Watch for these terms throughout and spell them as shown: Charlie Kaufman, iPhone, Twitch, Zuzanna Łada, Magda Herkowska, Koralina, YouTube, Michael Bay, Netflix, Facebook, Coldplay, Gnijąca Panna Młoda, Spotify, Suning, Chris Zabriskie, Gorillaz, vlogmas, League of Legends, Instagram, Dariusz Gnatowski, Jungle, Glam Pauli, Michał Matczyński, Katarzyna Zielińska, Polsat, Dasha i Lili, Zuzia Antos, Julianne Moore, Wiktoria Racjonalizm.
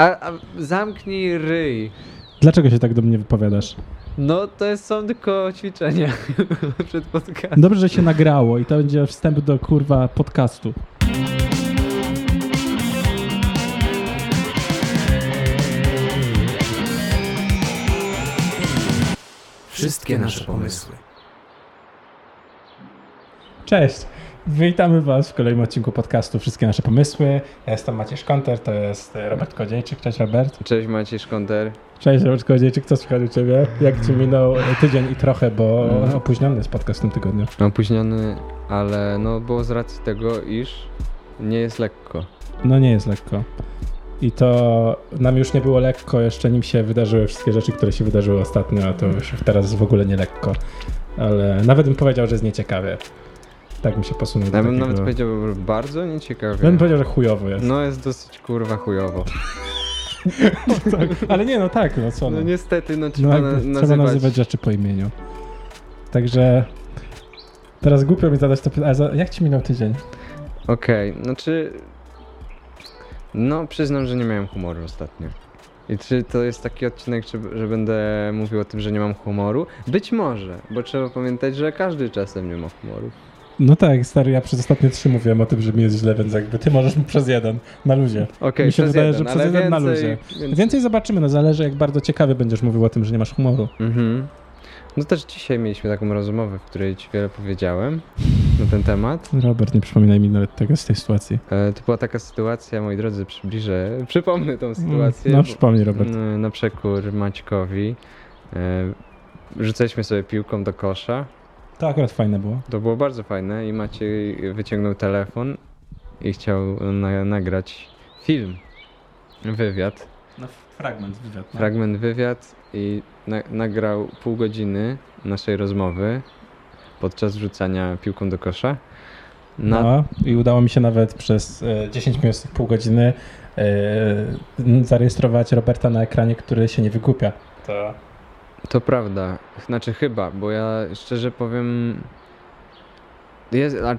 A zamknij ryj. Dlaczego się tak do mnie wypowiadasz? No to są tylko ćwiczenia przed podcastem. Dobrze, że się nagrało i to będzie wstęp do kurwa podcastu. Wszystkie nasze pomysły. Cześć, witamy Was w kolejnym odcinku podcastu Wszystkie nasze pomysły. Ja jestem Maciej Szkonter, to jest Robert Kodziejczyk. Cześć Robert. Cześć Maciej Szkonter. Cześć Robert Kodziejczyk, co słychać u Ciebie? Jak Ci minął tydzień i trochę, bo opóźniony jest podcast w tym tygodniu. Opóźniony, ale no bo z racji tego, iż nie jest lekko. No nie jest lekko. I to nam już nie było lekko, jeszcze nim się wydarzyły wszystkie rzeczy, które się wydarzyły ostatnio, a to już teraz w ogóle nie lekko. Ale nawet bym powiedział, że jest nieciekawie. Tak mi się posunęło. Ja bym nawet powiedział, że bardzo nieciekawie. Ja bym powiedział, że chujowo jest. No jest dosyć kurwa chujowo. Tak, ale nie, no tak, no co? No niestety, no trzeba nazywać. Trzeba nazywać rzeczy po imieniu. Także teraz głupio mi zadać to pytanie, ale jak Ci minął tydzień? Okej, znaczy... No, przyznam, że nie miałem humoru ostatnio. I czy to jest taki odcinek, że będę mówił o tym, że nie mam humoru? Być może, bo trzeba pamiętać, że każdy czasem nie ma humoru. No tak, stary, ja przez ostatnie 3 mówiłem o tym, że mi jest źle, więc jakby ty możesz przez 1 na luzie. Okej, mi się wydaje, że przez 1 na luzie. Więcej zobaczymy, no zależy jak bardzo ciekawie będziesz mówił o tym, że nie masz humoru. Mhm. No też dzisiaj mieliśmy taką rozmowę, w której ci wiele powiedziałem na ten temat. Robert, nie przypominaj mi nawet tego z tej sytuacji. To była taka sytuacja, moi drodzy, przypomnę tą sytuację. No przypomnij, Robert. Na przekór Maćkowi. Rzucaliśmy sobie piłką do kosza. To akurat fajne było. To było bardzo fajne i Maciej wyciągnął telefon i chciał nagrać film. Wywiad. No fragment wywiad. No. Fragment wywiad i nagrał pół godziny naszej rozmowy podczas rzucania piłką do kosza. No i udało mi się nawet przez 10 minut, pół godziny zarejestrować Roberta na ekranie, który się nie wygłupia. To prawda. Znaczy chyba, bo ja szczerze powiem...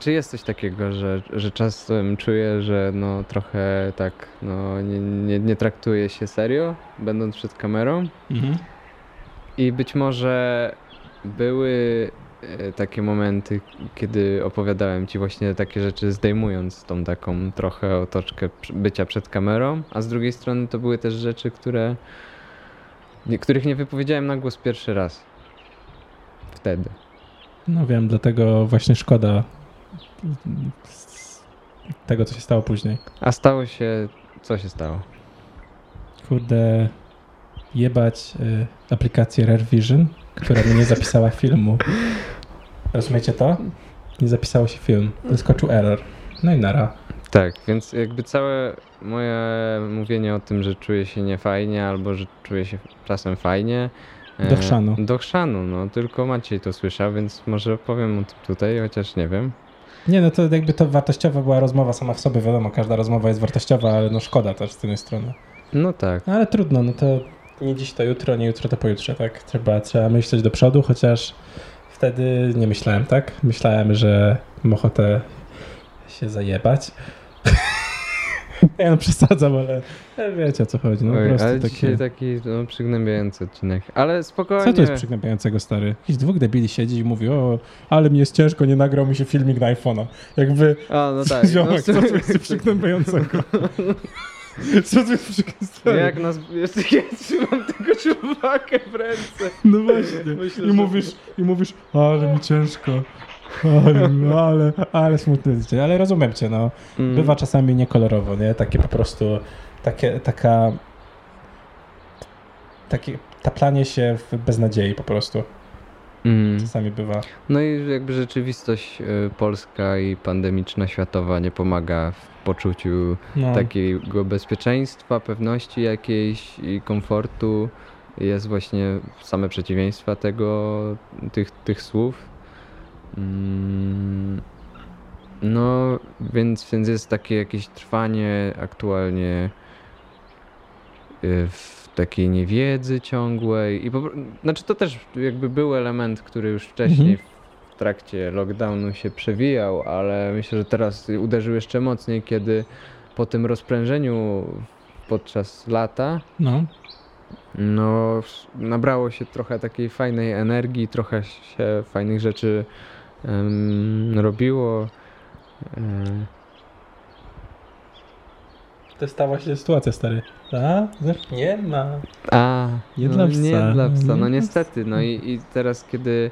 jest coś takiego, że czasem czuję, że no trochę tak no nie traktuję się serio, będąc przed kamerą. Mhm. I być może były takie momenty, kiedy opowiadałem ci właśnie takie rzeczy, zdejmując tą taką trochę otoczkę bycia przed kamerą, a z drugiej strony to były też rzeczy, których nie wypowiedziałem na głos pierwszy raz. Wtedy. No wiem, dlatego właśnie szkoda tego, co się stało później. A stało się... Co się stało? Kurde... Jebać aplikację Rare Vision, która mi nie zapisała filmu. Rozumiecie to? Nie zapisało się film. Wyskoczył error. No i nara. Tak, więc jakby całe moje mówienie o tym, że czuję się niefajnie albo że czuję się czasem fajnie, do chrzanu. Do chrzanu, no tylko Maciej to słyszał, więc może powiem o tym tutaj, chociaż nie wiem. Nie, no to jakby to wartościowa była rozmowa sama w sobie, wiadomo, każda rozmowa jest wartościowa, ale no szkoda też z jednej strony. No tak. No ale trudno, no to nie dziś to jutro, nie jutro to pojutrze, tak? Trzeba myśleć do przodu, chociaż wtedy nie myślałem, tak? Myślałem, że mam ochotę się zajebać. Ja przesadzam, ale wiecie o co chodzi. No, po prostu ale dzisiaj taki przygnębiający odcinek, ale spokojnie. Co to jest przygnębiającego, stary? Jakiś 2 debili siedzi i mówi, ale mi jest ciężko, nie nagrał mi się filmik na iPhone'a. Jakby... A, no tak. Ziomek, co to jest przygnębiającego? Co to jest przygnębiającego? Jak nas... Ja trzymam tego człowieka w ręce. No właśnie. Myślę, mówisz, ale mi ciężko. Ale smutne życie, ale rozumiem cię, no. Bywa czasami niekolorowo, nie? Takie po prostu, taplanie się w beznadziei po prostu. Czasami bywa. No i jakby rzeczywistość polska i pandemiczna, światowa nie pomaga w poczuciu takiego bezpieczeństwa, pewności jakiejś i komfortu. Jest właśnie same przeciwieństwa tych słów. No, więc jest takie jakieś trwanie aktualnie w takiej niewiedzy ciągłej. Znaczy to też jakby był element, który już wcześniej w trakcie lockdownu się przewijał, ale myślę, że teraz uderzył jeszcze mocniej, kiedy po tym rozprężeniu podczas lata. No. No, nabrało się trochę takiej fajnej energii, trochę się fajnych rzeczy robiło. To stała się sytuacja, stary. A? Nie ma. A, nie dla psa. Nie dla psa, no niestety. No i teraz, kiedy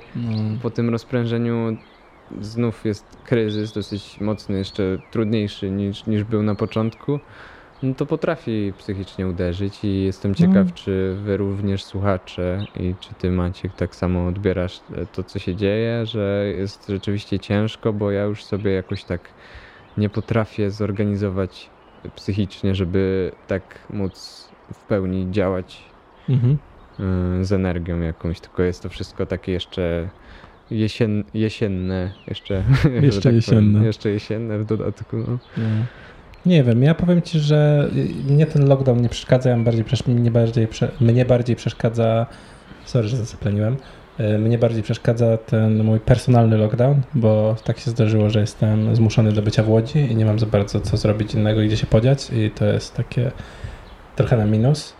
po tym rozprężeniu znów jest kryzys dosyć mocny, jeszcze trudniejszy niż był na początku, no to potrafi psychicznie uderzyć i jestem ciekaw, czy wy również słuchacze i czy ty, Maciek, tak samo odbierasz to, co się dzieje, że jest rzeczywiście ciężko, bo ja już sobie jakoś tak nie potrafię zorganizować psychicznie, żeby tak móc w pełni działać z energią jakąś, tylko jest to wszystko takie jeszcze jesienne. Jeszcze jesienne w dodatku. No. Nie wiem, ja powiem ci, że mnie ten lockdown nie przeszkadza, mnie bardziej przeszkadza, sorry, że zapleniłem, mnie bardziej przeszkadza ten mój personalny lockdown, bo tak się zdarzyło, że jestem zmuszony do bycia w Łodzi i nie mam za bardzo co zrobić innego i gdzie się podziać i to jest takie trochę na minus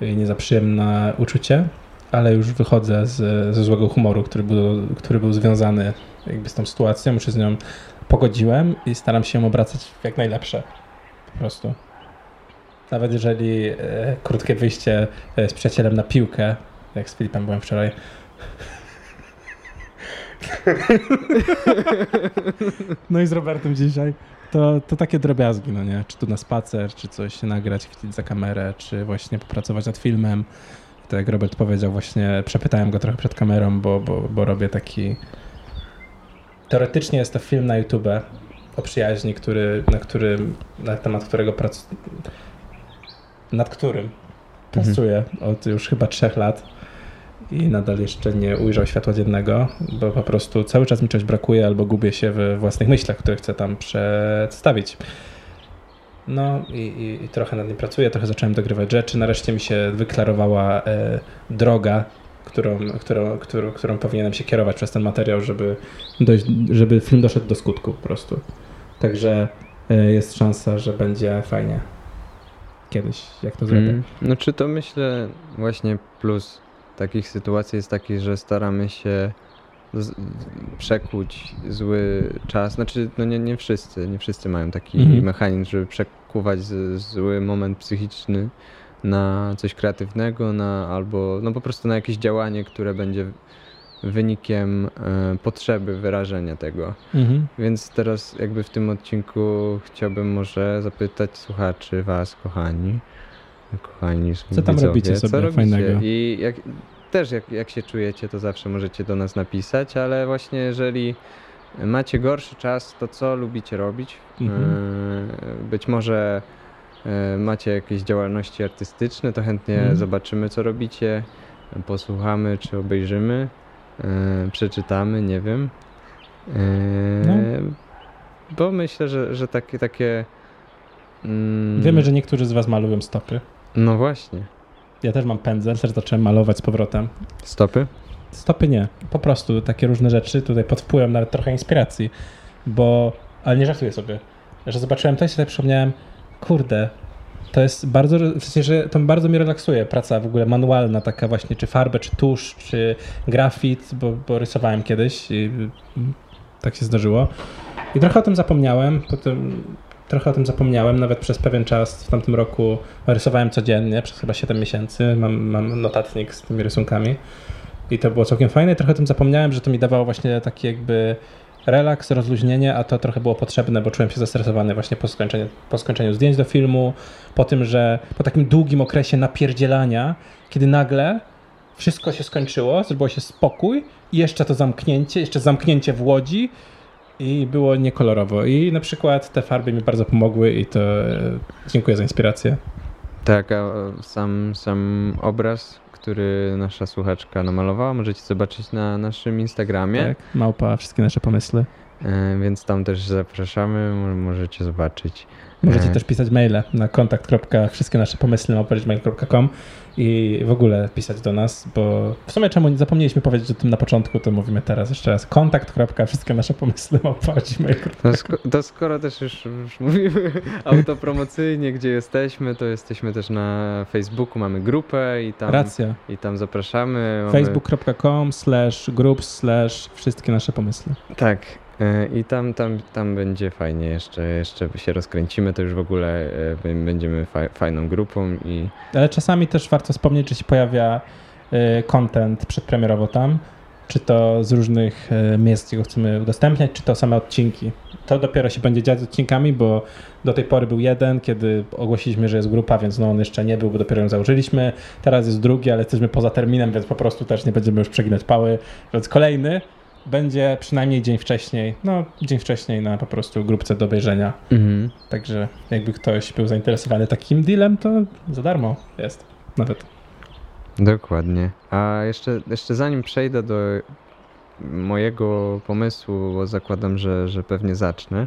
i nie za przyjemne uczucie, ale już wychodzę ze złego humoru, który był związany jakby z tą sytuacją, już się z nią pogodziłem i staram się ją obracać jak najlepsze po prostu. Nawet jeżeli krótkie wyjście z przyjacielem na piłkę, jak z Filipem byłem wczoraj, no i z Robertem dzisiaj, to takie drobiazgi, no nie? Czy tu na spacer, czy coś się nagrać, chwycić za kamerę, czy właśnie popracować nad filmem. Tak jak Robert powiedział, właśnie przepytałem go trochę przed kamerą, bo robię taki... Teoretycznie jest to film na YouTube o przyjaźni, nad którym pracuję od już chyba 3 lat i nadal jeszcze nie ujrzał światła dziennego, bo po prostu cały czas mi czegoś brakuje albo gubię się we własnych myślach, które chcę tam przedstawić. No i trochę nad nim pracuję, trochę zacząłem dogrywać rzeczy, nareszcie mi się wyklarowała droga, którą powinienem się kierować przez ten materiał, żeby film doszedł do skutku po prostu. Także jest szansa, że będzie fajnie kiedyś, jak to zrobię. No czy to myślę właśnie plus takich sytuacji jest taki, że staramy się przekuć zły czas. Znaczy, no nie wszyscy mają taki mechanizm, żeby przekuwać zły moment psychiczny na coś kreatywnego, albo no po prostu na jakieś działanie, które będzie wynikiem potrzeby wyrażenia tego. Więc teraz jakby w tym odcinku chciałbym może zapytać słuchaczy, was, kochani co tam widzowie, robicie sobie co fajnego? Robicie? I jak się czujecie, to zawsze możecie do nas napisać, ale właśnie jeżeli macie gorszy czas, to co lubicie robić? Być może macie jakieś działalności artystyczne, to chętnie zobaczymy, co robicie, posłuchamy, czy obejrzymy, przeczytamy, nie wiem. Bo myślę, że takie... Wiemy, że niektórzy z was malują stopy. No właśnie. Ja też mam pędzel, też zacząłem malować z powrotem. Stopy? Stopy nie, po prostu takie różne rzeczy, tutaj pod wpływem nawet trochę inspiracji, ale nie żartuję sobie, że zobaczyłem to i sobie przypomniałem, kurde, to jest bardzo, w sensie, że to bardzo mnie relaksuje, praca w ogóle manualna taka właśnie, czy farbę, czy tusz, czy grafit, bo rysowałem kiedyś i tak się zdarzyło. I trochę o tym zapomniałem, nawet przez pewien czas w tamtym roku rysowałem codziennie, przez chyba 7 miesięcy, mam notatnik z tymi rysunkami i to było całkiem fajne. I trochę o tym zapomniałem, że to mi dawało właśnie taki jakby relaks, rozluźnienie, a to trochę było potrzebne, bo czułem się zestresowany właśnie po skończeniu zdjęć do filmu, po takim długim okresie napierdzielania, kiedy nagle wszystko się skończyło, zrobiło się spokój i jeszcze to zamknięcie, w Łodzi i było niekolorowo. I na przykład te farby mi bardzo pomogły i to dziękuję za inspirację. Tak, a sam obraz, który nasza słuchaczka namalowała, możecie zobaczyć na naszym Instagramie. Tak, @ wszystkie nasze pomysły. Więc tam też zapraszamy, możecie zobaczyć. Możecie też pisać maile na kontakt.wszystkienaszepomysly@gmail.com i w ogóle pisać do nas, bo w sumie czemu nie zapomnieliśmy powiedzieć o tym na początku, to mówimy teraz jeszcze raz. kontakt.wszystkienaszepomysly@gmail.com. To skoro też już mówimy autopromocyjnie, gdzie jesteśmy, to jesteśmy też na Facebooku, mamy grupę i tam zapraszamy. facebook.com/group/wszystkienaszepomysly. Tak. I tam będzie fajnie, jeszcze się rozkręcimy, to już w ogóle będziemy fajną grupą. Ale czasami też warto wspomnieć, że się pojawia content przedpremierowo tam, czy to z różnych miejsc, które chcemy udostępniać, czy to same odcinki. To dopiero się będzie dziać z odcinkami, bo do tej pory był jeden, kiedy ogłosiliśmy, że jest grupa, więc no on jeszcze nie był, bo dopiero ją założyliśmy. Teraz jest drugi, ale jesteśmy poza terminem, więc po prostu też nie będziemy już przeginać pały, więc kolejny będzie przynajmniej dzień wcześniej na po prostu grupce do obejrzenia. Mhm. Także jakby ktoś był zainteresowany takim dealem, to za darmo jest nawet. Dokładnie. A jeszcze zanim przejdę do mojego pomysłu, bo zakładam, że pewnie zacznę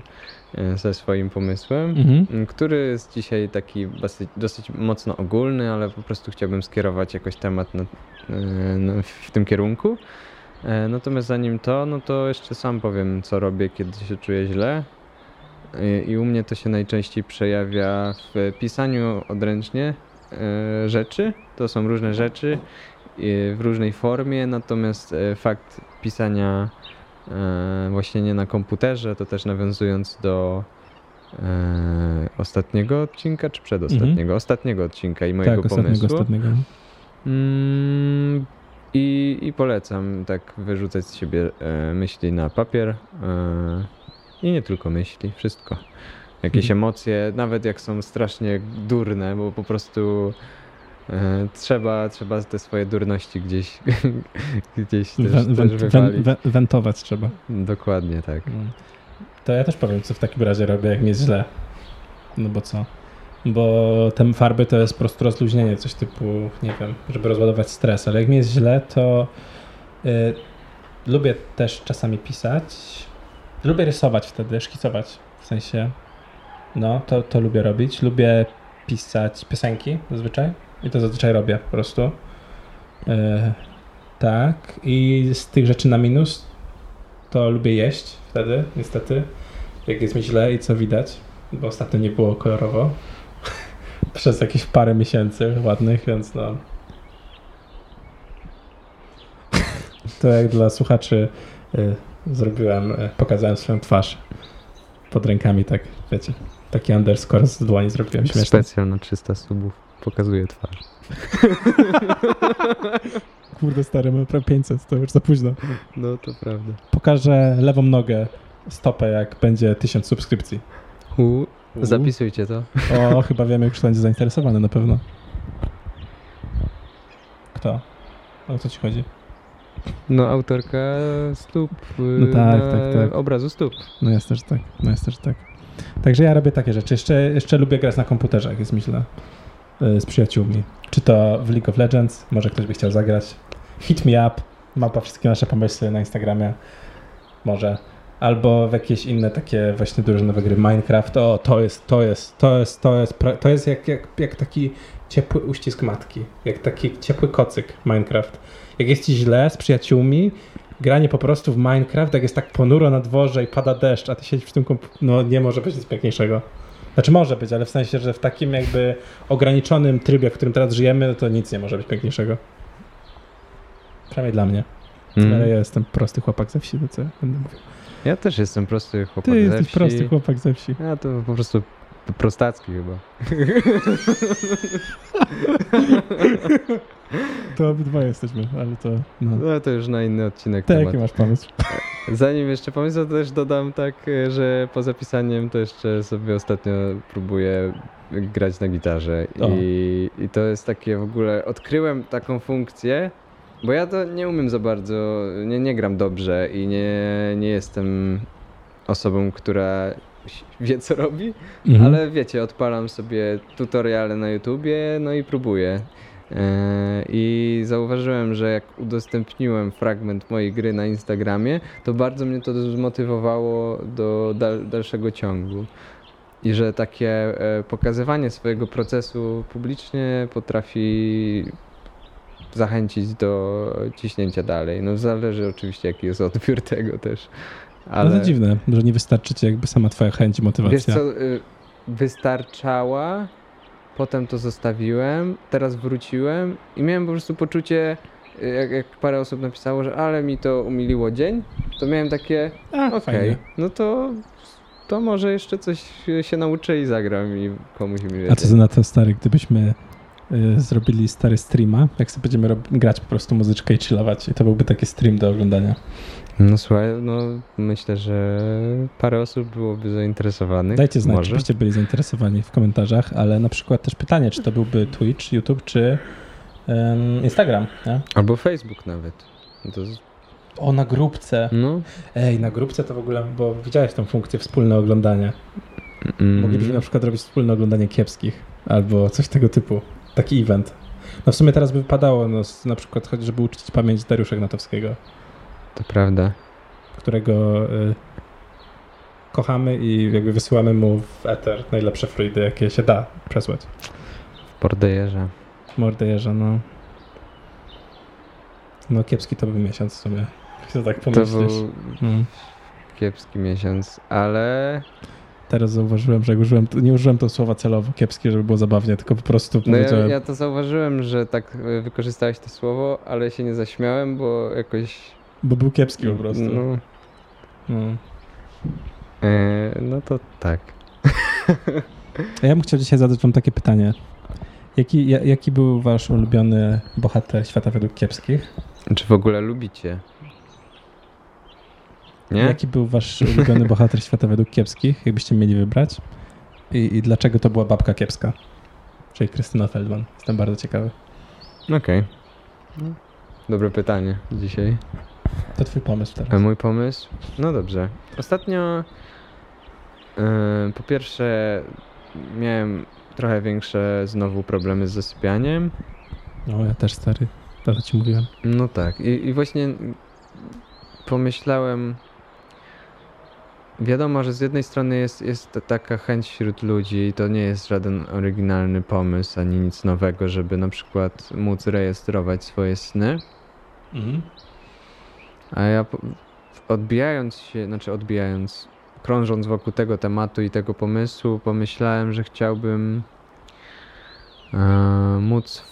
ze swoim pomysłem, który jest dzisiaj taki dosyć mocno ogólny, ale po prostu chciałbym skierować jakoś temat w tym kierunku. Natomiast zanim to, no to jeszcze sam powiem, co robię, kiedy się czuję źle. I u mnie to się najczęściej przejawia w pisaniu odręcznie rzeczy. To są różne rzeczy w różnej formie, natomiast fakt pisania właśnie nie na komputerze, to też nawiązując do ostatniego odcinka, czy przedostatniego? Ostatniego odcinka i mojego pomysłu. Ostatniego. I polecam tak wyrzucać z siebie myśli na papier i nie tylko myśli, wszystko. Jakieś emocje, nawet jak są strasznie durne, bo po prostu trzeba te swoje durności gdzieś też wywalić. Wentować trzeba. Dokładnie tak. To ja też powiem, co w takim razie robię, jak mi jest źle. No bo co? Bo te farby to jest po prostu rozluźnienie, coś typu, nie wiem, żeby rozładować stres, ale jak mi jest źle, to lubię też czasami pisać, lubię rysować wtedy, szkicować, w sensie, no, to lubię robić, lubię pisać piosenki zazwyczaj i to zazwyczaj robię po prostu, tak, i z tych rzeczy na minus to lubię jeść wtedy, niestety, jak jest mi źle i co widać, bo ostatnio nie było kolorowo przez jakieś parę miesięcy ładnych, więc no. To jak dla słuchaczy zrobiłem, pokazałem swoją twarz pod rękami, tak wiecie, taki underscore z dłoni zrobiłem śmieszny. Specjal na 300 subów pokazuje twarz. Kurde stary, mam prawie 500, to już za późno. No to prawda. Pokażę lewą nogę, stopę, jak będzie 1000 subskrypcji. Zapisujcie to. O, chyba wiemy, kto będzie zainteresowany na pewno. Kto? O co ci chodzi? No autorka stóp. No tak. Obrazu stóp. No jest też tak. Także ja robię takie rzeczy. Jeszcze lubię grać na komputerze, jak jest mi źle. Z przyjaciółmi. Czy to w League of Legends, może ktoś by chciał zagrać. Hit me up. Mapa wszystkie nasze pomysły na Instagramie. Może. Albo w jakieś inne takie właśnie duże nowe gry. Minecraft, o to jest jak taki ciepły uścisk matki, jak taki ciepły kocyk Minecraft. Jak jest ci źle z przyjaciółmi, granie po prostu w Minecraft, jak jest tak ponuro na dworze i pada deszcz, a ty siedzisz w tym no nie może być nic piękniejszego. Znaczy może być, ale w sensie, że w takim jakby ograniczonym trybie, w którym teraz żyjemy, no to nic nie może być piękniejszego. Przynajmniej dla mnie. Ale ja jestem prosty chłopak ze wsi, to co ja będę mówił. Ja też jestem prosty chłopak ze wsi. Ty jesteś prosty chłopak ze wsi. Ja to po prostu prostacki chyba. To obydwa jesteśmy, ale to... No to już na inny odcinek temat. Jaki masz pomysł? Zanim jeszcze pomysł, to też dodam tak, że poza pisaniem to jeszcze sobie ostatnio próbuję grać na gitarze. I to jest takie w ogóle... Odkryłem taką funkcję, bo ja to nie umiem za bardzo, nie gram dobrze i nie jestem osobą, która wie co robi, ale wiecie, odpalam sobie tutoriale na YouTubie, no i próbuję. I zauważyłem, że jak udostępniłem fragment mojej gry na Instagramie, to bardzo mnie to zmotywowało do dalszego ciągu. I że takie pokazywanie swojego procesu publicznie potrafi zachęcić do ciśnięcia dalej. No zależy oczywiście, jaki jest odbiór tego też. Ale no to dziwne, że nie wystarczy ci jakby sama twoja chęć i motywacja. Wiesz co, wystarczała, potem to zostawiłem, teraz wróciłem i miałem po prostu poczucie, jak parę osób napisało, że ale mi to umiliło dzień, to miałem takie, okej, no to może jeszcze coś się nauczę i zagram i komuś mi wiecie. A co za na to, stary, gdybyśmy zrobili stary streama, jak sobie będziemy grać po prostu muzyczkę i chillować i to byłby taki stream do oglądania. No słuchaj, no myślę, że parę osób byłoby zainteresowanych. Dajcie znać, żebyście byli zainteresowani w komentarzach, ale na przykład też pytanie, czy to byłby Twitch, YouTube, czy Instagram, nie? Albo Facebook nawet. O, na grupce. No. Ej, na grupce to w ogóle, bo widziałeś tą funkcję wspólne oglądania. Moglibyśmy na przykład robić wspólne oglądanie kiepskich albo coś tego typu. Taki event. No w sumie teraz by wypadało, no, na przykład, żeby uczcić pamięć Dariusza Gnatowskiego. To prawda. Którego kochamy i jakby wysyłamy mu w eter najlepsze frujdy, jakie się da przesłać. W Mordejerze. No. No kiepski to był miesiąc w sumie. Jak to tak pomyślisz. To był kiepski miesiąc, ale... Teraz zauważyłem, że nie użyłem to słowa celowo kiepskie, żeby było zabawnie, tylko po prostu powiedziałem... Ja to zauważyłem, że tak wykorzystałeś to słowo, ale się nie zaśmiałem, bo jakoś... Bo był kiepski po prostu. No to tak. Ja bym chciał dzisiaj zadać wam takie pytanie. Jaki był wasz ulubiony bohater świata według kiepskich? Czy w ogóle lubicie? Nie? Jaki był wasz ulubiony bohater świata według kiepskich, jakbyście mieli wybrać? I dlaczego to była babka kiepska? Czyli Krystyna Feldman. Jestem bardzo ciekawy. Okej. Dobre pytanie dzisiaj. To twój pomysł teraz. A mój pomysł? No dobrze. Ostatnio po pierwsze miałem trochę większe znowu problemy z zasypianiem. No ja też, stary. To ci mówiłem. No tak. I właśnie pomyślałem, wiadomo, że z jednej strony jest taka chęć wśród ludzi i to nie jest żaden oryginalny pomysł ani nic nowego, żeby na przykład móc rejestrować swoje sny. Mhm. A ja krążąc wokół tego tematu i tego pomysłu, pomyślałem, że chciałbym móc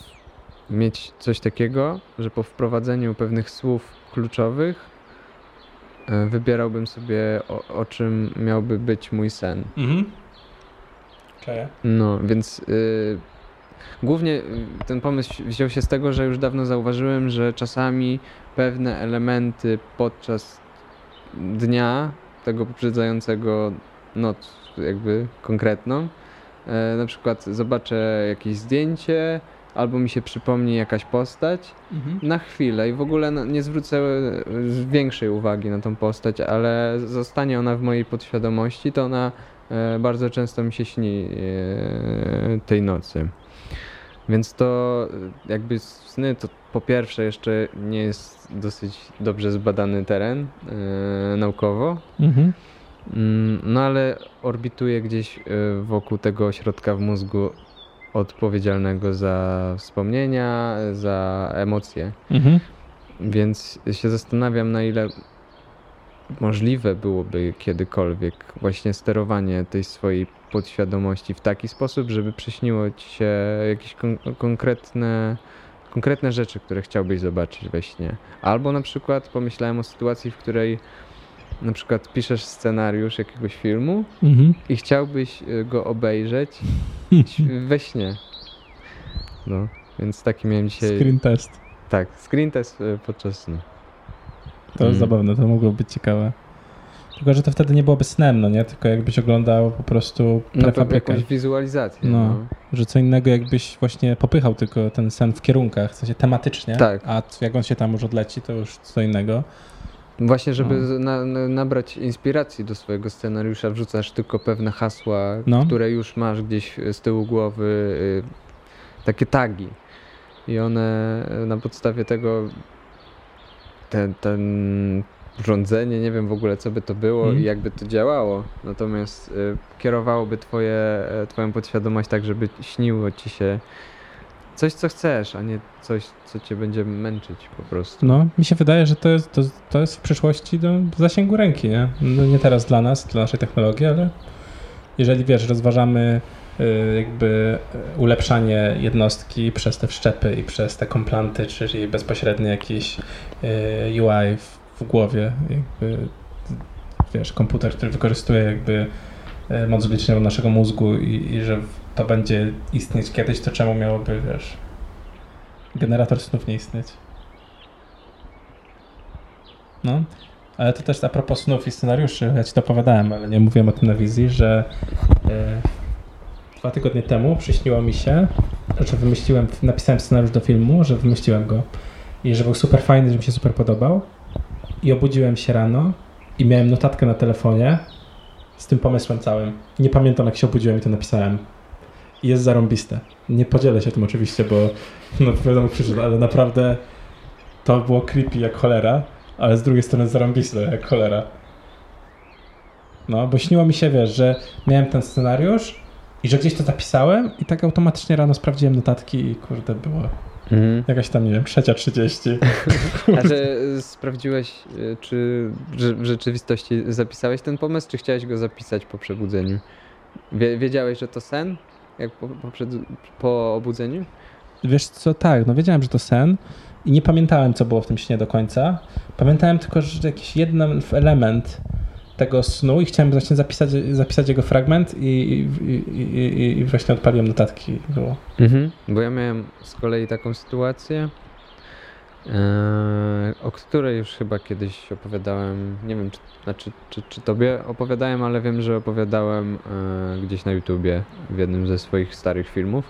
mieć coś takiego, że po wprowadzeniu pewnych słów kluczowych wybierałbym sobie o czym miałby być mój sen. Mhm. No, więc głównie ten pomysł wziął się z tego, że już dawno zauważyłem, że czasami pewne elementy podczas dnia tego poprzedzającego noc jakby konkretną, na przykład zobaczę jakieś zdjęcie albo mi się przypomni jakaś postać na chwilę i w ogóle nie zwrócę większej uwagi na tą postać, ale zostanie ona w mojej podświadomości, to ona bardzo często mi się śni tej nocy. Więc to jakby sny to po pierwsze jeszcze nie jest dosyć dobrze zbadany teren naukowo, no ale orbituje gdzieś wokół tego ośrodka w mózgu odpowiedzialnego za wspomnienia, za emocje. Więc się zastanawiam, na ile możliwe byłoby kiedykolwiek właśnie sterowanie tej swojej podświadomości w taki sposób, żeby przyśniło ci się jakieś konkretne rzeczy, które chciałbyś zobaczyć we śnie. Albo na przykład pomyślałem o sytuacji, w której na przykład piszesz scenariusz jakiegoś filmu i chciałbyś go obejrzeć we śnie. No, więc taki miałem dzisiaj... Screen test. Tak, screen test podczas snu. To jest zabawne, to mogło być ciekawe. Tylko, że to wtedy nie byłoby snem, no nie? Tylko jakbyś oglądał po prostu prefabrykę. Jakąś wizualizację. No, że co innego jakbyś właśnie popychał tylko ten sen w kierunkach, w sensie tematycznie, tak. A jak on się tam już odleci, to już co innego. Właśnie, żeby nabrać inspiracji do swojego scenariusza, wrzucasz tylko pewne hasła, które już masz gdzieś z tyłu głowy, takie tagi. i one na podstawie tego ten rządzenie, nie wiem w ogóle co by to było i jakby to działało, natomiast kierowałoby twoją podświadomość tak, żeby śniło ci się coś, co chcesz, a nie coś, co cię będzie męczyć po prostu. No, mi się wydaje, że to jest w przyszłości do zasięgu ręki, nie? No, nie teraz dla nas, dla naszej technologii, ale jeżeli wiesz, rozważamy jakby ulepszanie jednostki przez te wszczepy i przez te komplanty, czyli bezpośrednie jakieś UI w głowie, jakby, wiesz, komputer, który wykorzystuje jakby moc licznią naszego mózgu i że to będzie istnieć kiedyś, to czemu miałoby, wiesz, generator snów nie istnieć? No, ale to też a propos snów i scenariuszy, ja ci to opowiadałem, ale nie mówiłem o tym na wizji, że 2 tygodnie temu przyśniło mi się, że wymyśliłem, napisałem scenariusz do filmu, że wymyśliłem go i że był super fajny, że mi się super podobał i obudziłem się rano i miałem notatkę na telefonie z tym pomysłem całym. Nie pamiętam, jak się obudziłem i to napisałem. I jest zarąbiste. Nie podzielę się tym oczywiście, bo no wiadomo przyszedł, ale naprawdę to było creepy jak cholera, ale z drugiej strony zarąbiste jak cholera. No, bo śniło mi się, wiesz, że miałem ten scenariusz i że gdzieś to zapisałem i tak automatycznie rano sprawdziłem notatki i kurde było jakaś tam, nie wiem, 3:30. A że sprawdziłeś, czy w rzeczywistości zapisałeś ten pomysł, czy chciałeś go zapisać po przebudzeniu? Wiedziałeś, że to sen? Jak po obudzeniu? Wiesz co, tak, no wiedziałem, że to sen i nie pamiętałem, co było w tym śnie do końca. Pamiętałem tylko, że jakiś jeden element tego snu i chciałem właśnie zapisać jego fragment i właśnie odpaliłem notatki. Było. Bo ja miałem z kolei taką sytuację, o której już chyba kiedyś opowiadałem, nie wiem, czy tobie opowiadałem, ale wiem, że opowiadałem gdzieś na YouTubie w jednym ze swoich starych filmów,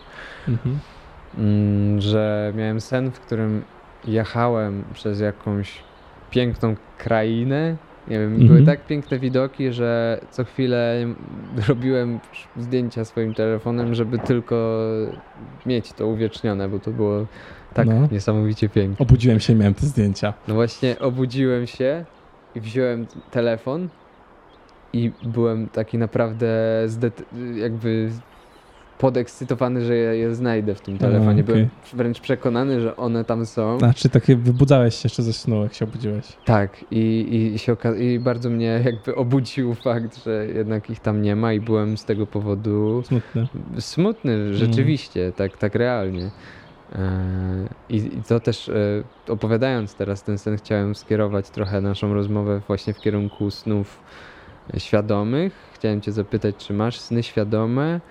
że miałem sen, w którym jechałem przez jakąś piękną krainę, nie wiem, były tak piękne widoki, że co chwilę robiłem zdjęcia swoim telefonem, żeby tylko mieć to uwiecznione, bo to było tak niesamowicie pięknie. Obudziłem się i miałem te zdjęcia. No właśnie, obudziłem się i wziąłem telefon i byłem taki naprawdę jakby podekscytowany, że je znajdę w tym telefonie. Okay. Byłem wręcz przekonany, że one tam są. Znaczy takie wybudzałeś się jeszcze ze snu, jak się obudziłeś. Tak i bardzo mnie jakby obudził fakt, że jednak ich tam nie ma i byłem z tego powodu smutny rzeczywiście, tak realnie. I to też opowiadając teraz ten sen, chciałem skierować trochę naszą rozmowę właśnie w kierunku snów świadomych. Chciałem cię zapytać, czy masz sny świadome?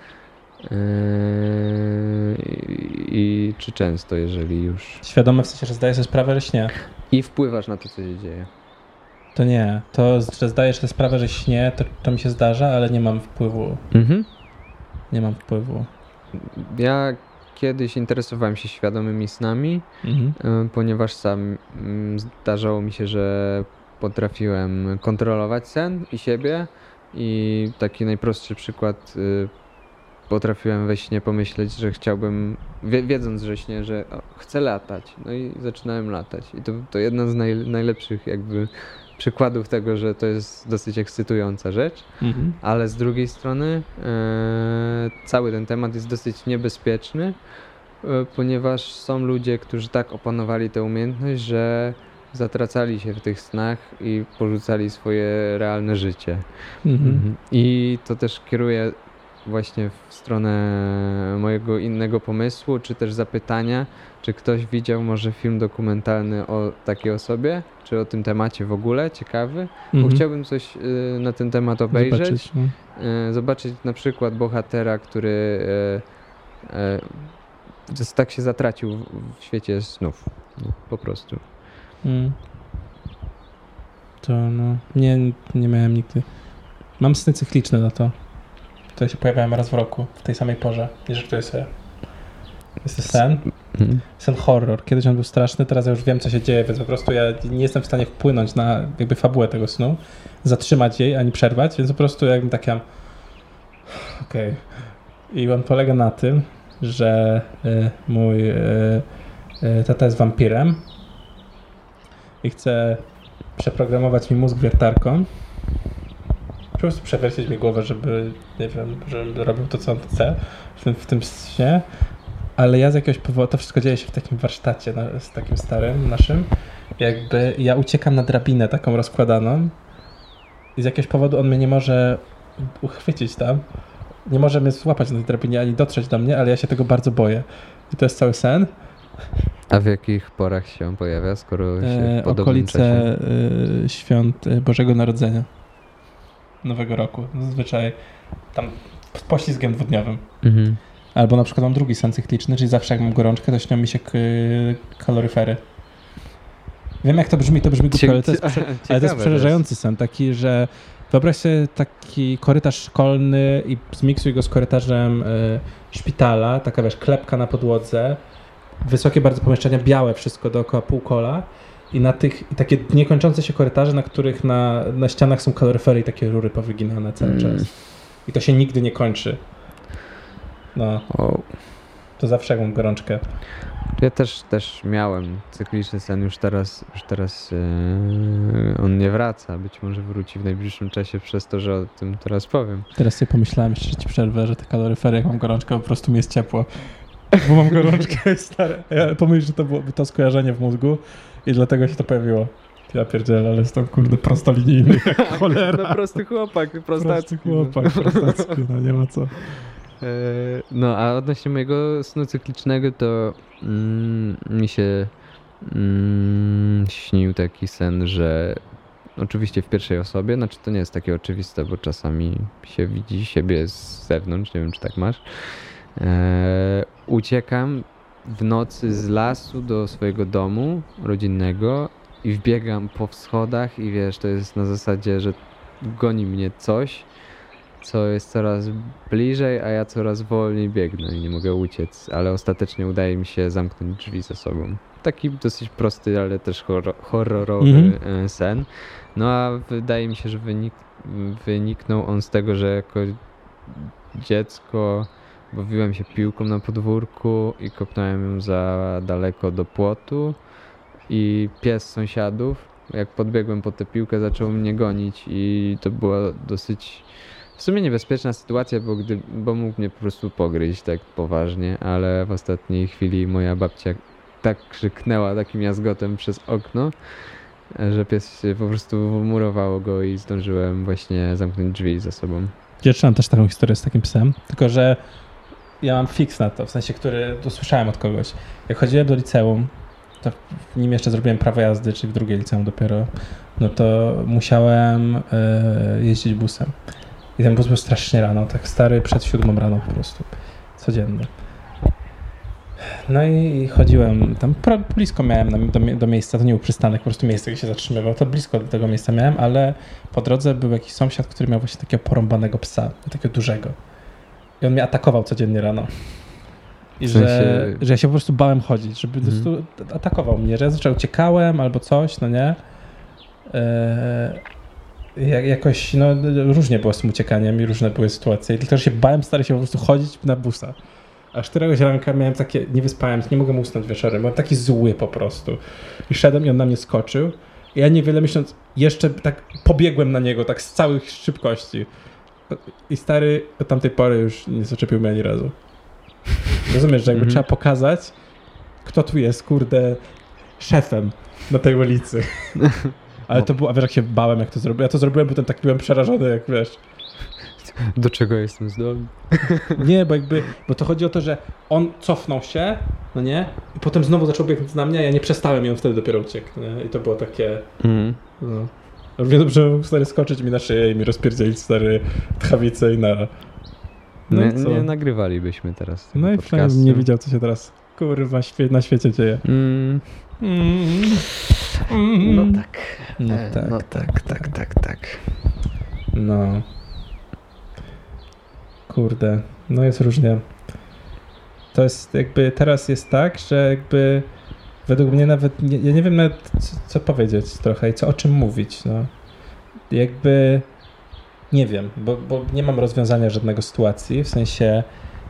I czy często, jeżeli już? Świadome w sensie, że zdajesz sobie sprawę, że śnie. I wpływasz na to, co się dzieje. To nie. To, że zdajesz sobie sprawę, że śnie, to mi się zdarza, ale nie mam wpływu. Nie mam wpływu. Ja kiedyś interesowałem się świadomymi snami, ponieważ sam zdarzało mi się, że potrafiłem kontrolować sen i siebie. I taki najprostszy przykład... Potrafiłem we śnie pomyśleć, że chciałbym, wiedząc, że śnie, że chcę latać. No i zaczynałem latać. I to jedna z najlepszych jakby przykładów tego, że to jest dosyć ekscytująca rzecz, ale z drugiej strony cały ten temat jest dosyć niebezpieczny, ponieważ są ludzie, którzy tak opanowali tę umiejętność, że zatracali się w tych snach i porzucali swoje realne życie. I to też kieruje właśnie w stronę mojego innego pomysłu, czy też zapytania, czy ktoś widział może film dokumentalny o takiej osobie, czy o tym temacie w ogóle, ciekawy, bo chciałbym coś na ten temat obejrzeć, zobaczyć na przykład bohatera, który tak się zatracił w świecie snów, po prostu. To no, nie miałem nigdy. Mam sny cykliczne na to. To się pojawiałem raz w roku, w tej samej porze. Nie żartuję sobie. Jest to sen. Sen horror. Kiedyś on był straszny, teraz ja już wiem, co się dzieje, więc po prostu ja nie jestem w stanie wpłynąć na jakby fabułę tego snu, zatrzymać jej, ani przerwać, więc po prostu jakbym tak ja... Okej. I on polega na tym, że mój Tata jest wampirem i chce przeprogramować mi mózg wiertarką. Po prostu przewiercić mi głowę, żeby, nie wiem, żeby robił to, co on chce w tym śnie. Ale ja z jakiegoś powodu, to wszystko dzieje się w takim warsztacie, z takim starym naszym. Jakby ja uciekam na drabinę taką rozkładaną i z jakiegoś powodu on mnie nie może uchwycić tam. Nie może mnie złapać na tej drabinie ani dotrzeć do mnie, ale ja się tego bardzo boję. I to jest cały sen. A w jakich porach się on pojawia, skoro się w podobnym okolice czasie? Świąt Bożego Narodzenia. Nowego roku. Zazwyczaj tam z poślizgiem dwudniowym. Mhm. Albo na przykład mam drugi sen cykliczny, czyli zawsze jak mam gorączkę, to śnią mi się kaloryfery. Wiem, jak to brzmi głupio, ale to jest przerażający sen. Taki, że wyobraź sobie taki korytarz szkolny i zmiksuj go z korytarzem szpitala. Taka, wiesz, klepka na podłodze. Wysokie bardzo pomieszczenia, białe wszystko dookoła półkola. I na tych, i takie niekończące się korytarze, na których na ścianach są kaloryfery i takie rury powyginane cały czas. I to się nigdy nie kończy. No. Wow. To zawsze jak mam gorączkę. Ja też miałem cykliczny sen, już teraz on nie wraca. Być może wróci w najbliższym czasie przez to, że o tym teraz powiem. Teraz sobie pomyślałem, jeszcze ci przerwę, że te kaloryfery, jak mam gorączkę, po prostu mi jest ciepło. Bo mam gorączkę stare. Ja pomyśl, że to byłoby to skojarzenie w mózgu i dlatego się to pojawiło. Ja pierdzielę, ale jestem kurde prostolinijny jak cholera. No prosty chłopak, prostacki. No nie ma co. No a odnośnie mojego snu cyklicznego to mi się śnił taki sen, że oczywiście w pierwszej osobie, znaczy to nie jest takie oczywiste, bo czasami się widzi siebie z zewnątrz, nie wiem czy tak masz. Uciekam w nocy z lasu do swojego domu rodzinnego i wbiegam po schodach i wiesz, to jest na zasadzie, że goni mnie coś, co jest coraz bliżej, a ja coraz wolniej biegnę i nie mogę uciec, ale ostatecznie udaje mi się zamknąć drzwi za sobą. Taki dosyć prosty, ale też horrorowy sen. No a wydaje mi się, że wyniknął on z tego, że jako dziecko bawiłem się piłką na podwórku i kopnąłem ją za daleko do płotu i pies sąsiadów, jak podbiegłem pod tę piłkę, zaczął mnie gonić i to była dosyć w sumie niebezpieczna sytuacja, bo mógł mnie po prostu pogryźć tak poważnie, ale w ostatniej chwili moja babcia tak krzyknęła takim jazgotem przez okno, że pies się po prostu murowało go i zdążyłem właśnie zamknąć drzwi za sobą. Ja czytam też taką historię z takim psem, tylko że ja mam fix na to, w sensie, który usłyszałem od kogoś. Jak chodziłem do liceum, to nim jeszcze zrobiłem prawo jazdy, czyli w drugie liceum dopiero, no to musiałem jeździć busem. I ten bus był strasznie rano, tak stary, przed 7 rano po prostu, codziennie. No i chodziłem tam, blisko miałem do miejsca, to nie był przystanek, po prostu miejsce, gdzie się zatrzymywał, to blisko do tego miejsca miałem, ale po drodze był jakiś sąsiad, który miał właśnie takiego porąbanego psa, takiego dużego. I on mnie atakował codziennie rano. I w sensie... że ja się po prostu bałem chodzić, żeby po prostu atakował mnie, że ja zazwyczaj uciekałem albo coś, no nie. Jakoś, no różnie było z tym uciekaniem i różne były sytuacje, tylko że się bałem, starałem się po prostu chodzić na busa. A 4 ranka miałem takie, nie wyspałem, nie mogłem usnąć wieczorem, byłem taki zły po prostu. I szedłem i on na mnie skoczył. I ja niewiele myśląc, jeszcze tak pobiegłem na niego, tak z całych szybkości. I stary od tamtej pory już nie zaczepił mnie ani razu. Rozumiesz, że jakby trzeba pokazać, kto tu jest, kurde, szefem na tej ulicy. Ale to było, a wiesz, jak się bałem, jak to zrobiłem. Ja to zrobiłem, potem tak byłem przerażony, jak wiesz. Do czego jestem zdolny? Nie, bo to chodzi o to, że on cofnął się, no nie? I potem znowu zaczął biegać na mnie, a ja nie przestałem i on wtedy dopiero uciekł, nie? I to było takie... No. Równie dobrze mógł stary skoczyć mi na szyję i mi rozpierdzielić stary tchawicę i nara. No nie, i co? Nie nagrywalibyśmy teraz tego podcastu. No i przynajmniej nie widział, co się teraz kurwa na świecie dzieje. No tak. No tak. No. Kurde, no jest różnie. To jest jakby, teraz jest tak, że jakby według mnie nawet, ja nie wiem nawet co powiedzieć trochę i o czym mówić, no. Jakby nie wiem, bo nie mam rozwiązania żadnego sytuacji, w sensie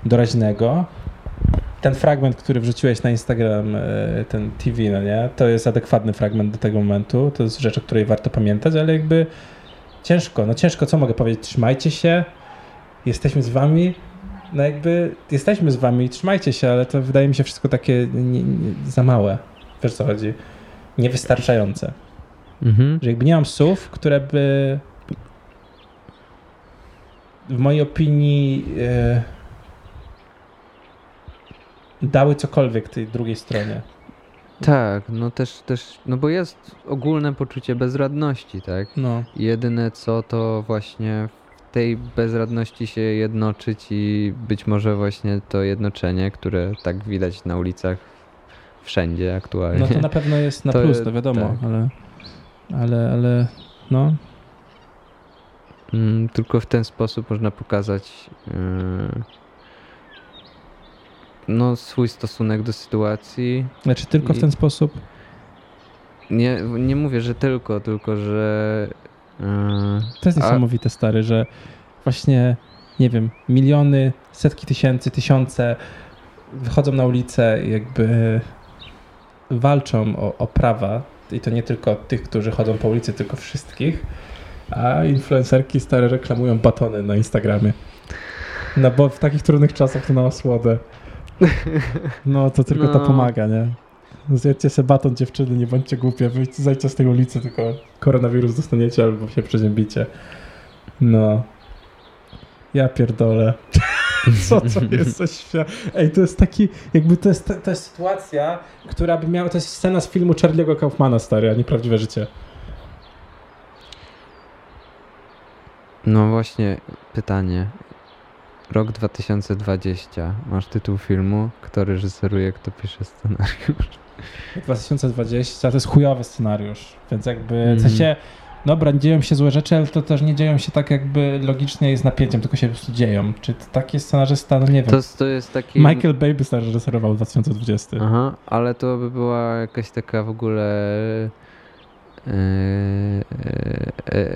doraźnego, ten fragment, który wrzuciłeś na Instagram, ten TV, no nie? To jest adekwatny fragment do tego momentu. To jest rzecz, o której warto pamiętać, ale jakby ciężko. No ciężko, co mogę powiedzieć? Trzymajcie się, jesteśmy z wami. No jakby jesteśmy z wami, trzymajcie się, ale to wydaje mi się wszystko takie za małe. Wiesz, co chodzi? Niewystarczające. Mhm. Że jakby nie mam słów, które by w mojej opinii dały cokolwiek tej drugiej stronie. Tak, no też, no bo jest ogólne poczucie bezradności, tak? No. Jedyne co, to właśnie w tej bezradności się jednoczyć i być może właśnie to jednoczenie, które tak widać na ulicach wszędzie aktualnie. No to na pewno jest na to, plus, to wiadomo, tak. ale no. Tylko w ten sposób można pokazać no, swój stosunek do sytuacji. Znaczy tylko w ten sposób? Nie mówię, że tylko że... To jest niesamowite, stary, że właśnie, nie wiem, miliony, setki tysięcy, tysiące wychodzą na ulicę i jakby walczą o prawa i to nie tylko tych, którzy chodzą po ulicy, tylko wszystkich, a influencerki stare reklamują batony na Instagramie. No bo w takich trudnych czasach to na osłodę. No to tylko to pomaga, nie? Zjedzcie se baton, dziewczyny, nie bądźcie głupie, wyjdźcie, zajdźcie z tej ulicy, tylko koronawirus dostaniecie albo się przeziębicie. No. Ja pierdolę. Co to jest za świat? Ej, to jest taki, jakby to jest sytuacja, która by miała, to jest scena z filmu Charlie'ego Kaufmana, stary, a nie prawdziwe życie. No właśnie, pytanie. Rok 2020. Masz tytuł filmu? Kto reżyseruje, kto pisze scenariusz? 2020 to jest chujowy scenariusz, więc jakby w sensie, dobra, dzieją się złe rzeczy, ale to też nie dzieją się tak jakby logicznie i z napięciem, tylko się po prostu dzieją. Czy to taki scenarzysta? No nie wiem. To jest taki... Michael Bay by reżyserował 2020. Aha, ale to by była jakaś taka w ogóle...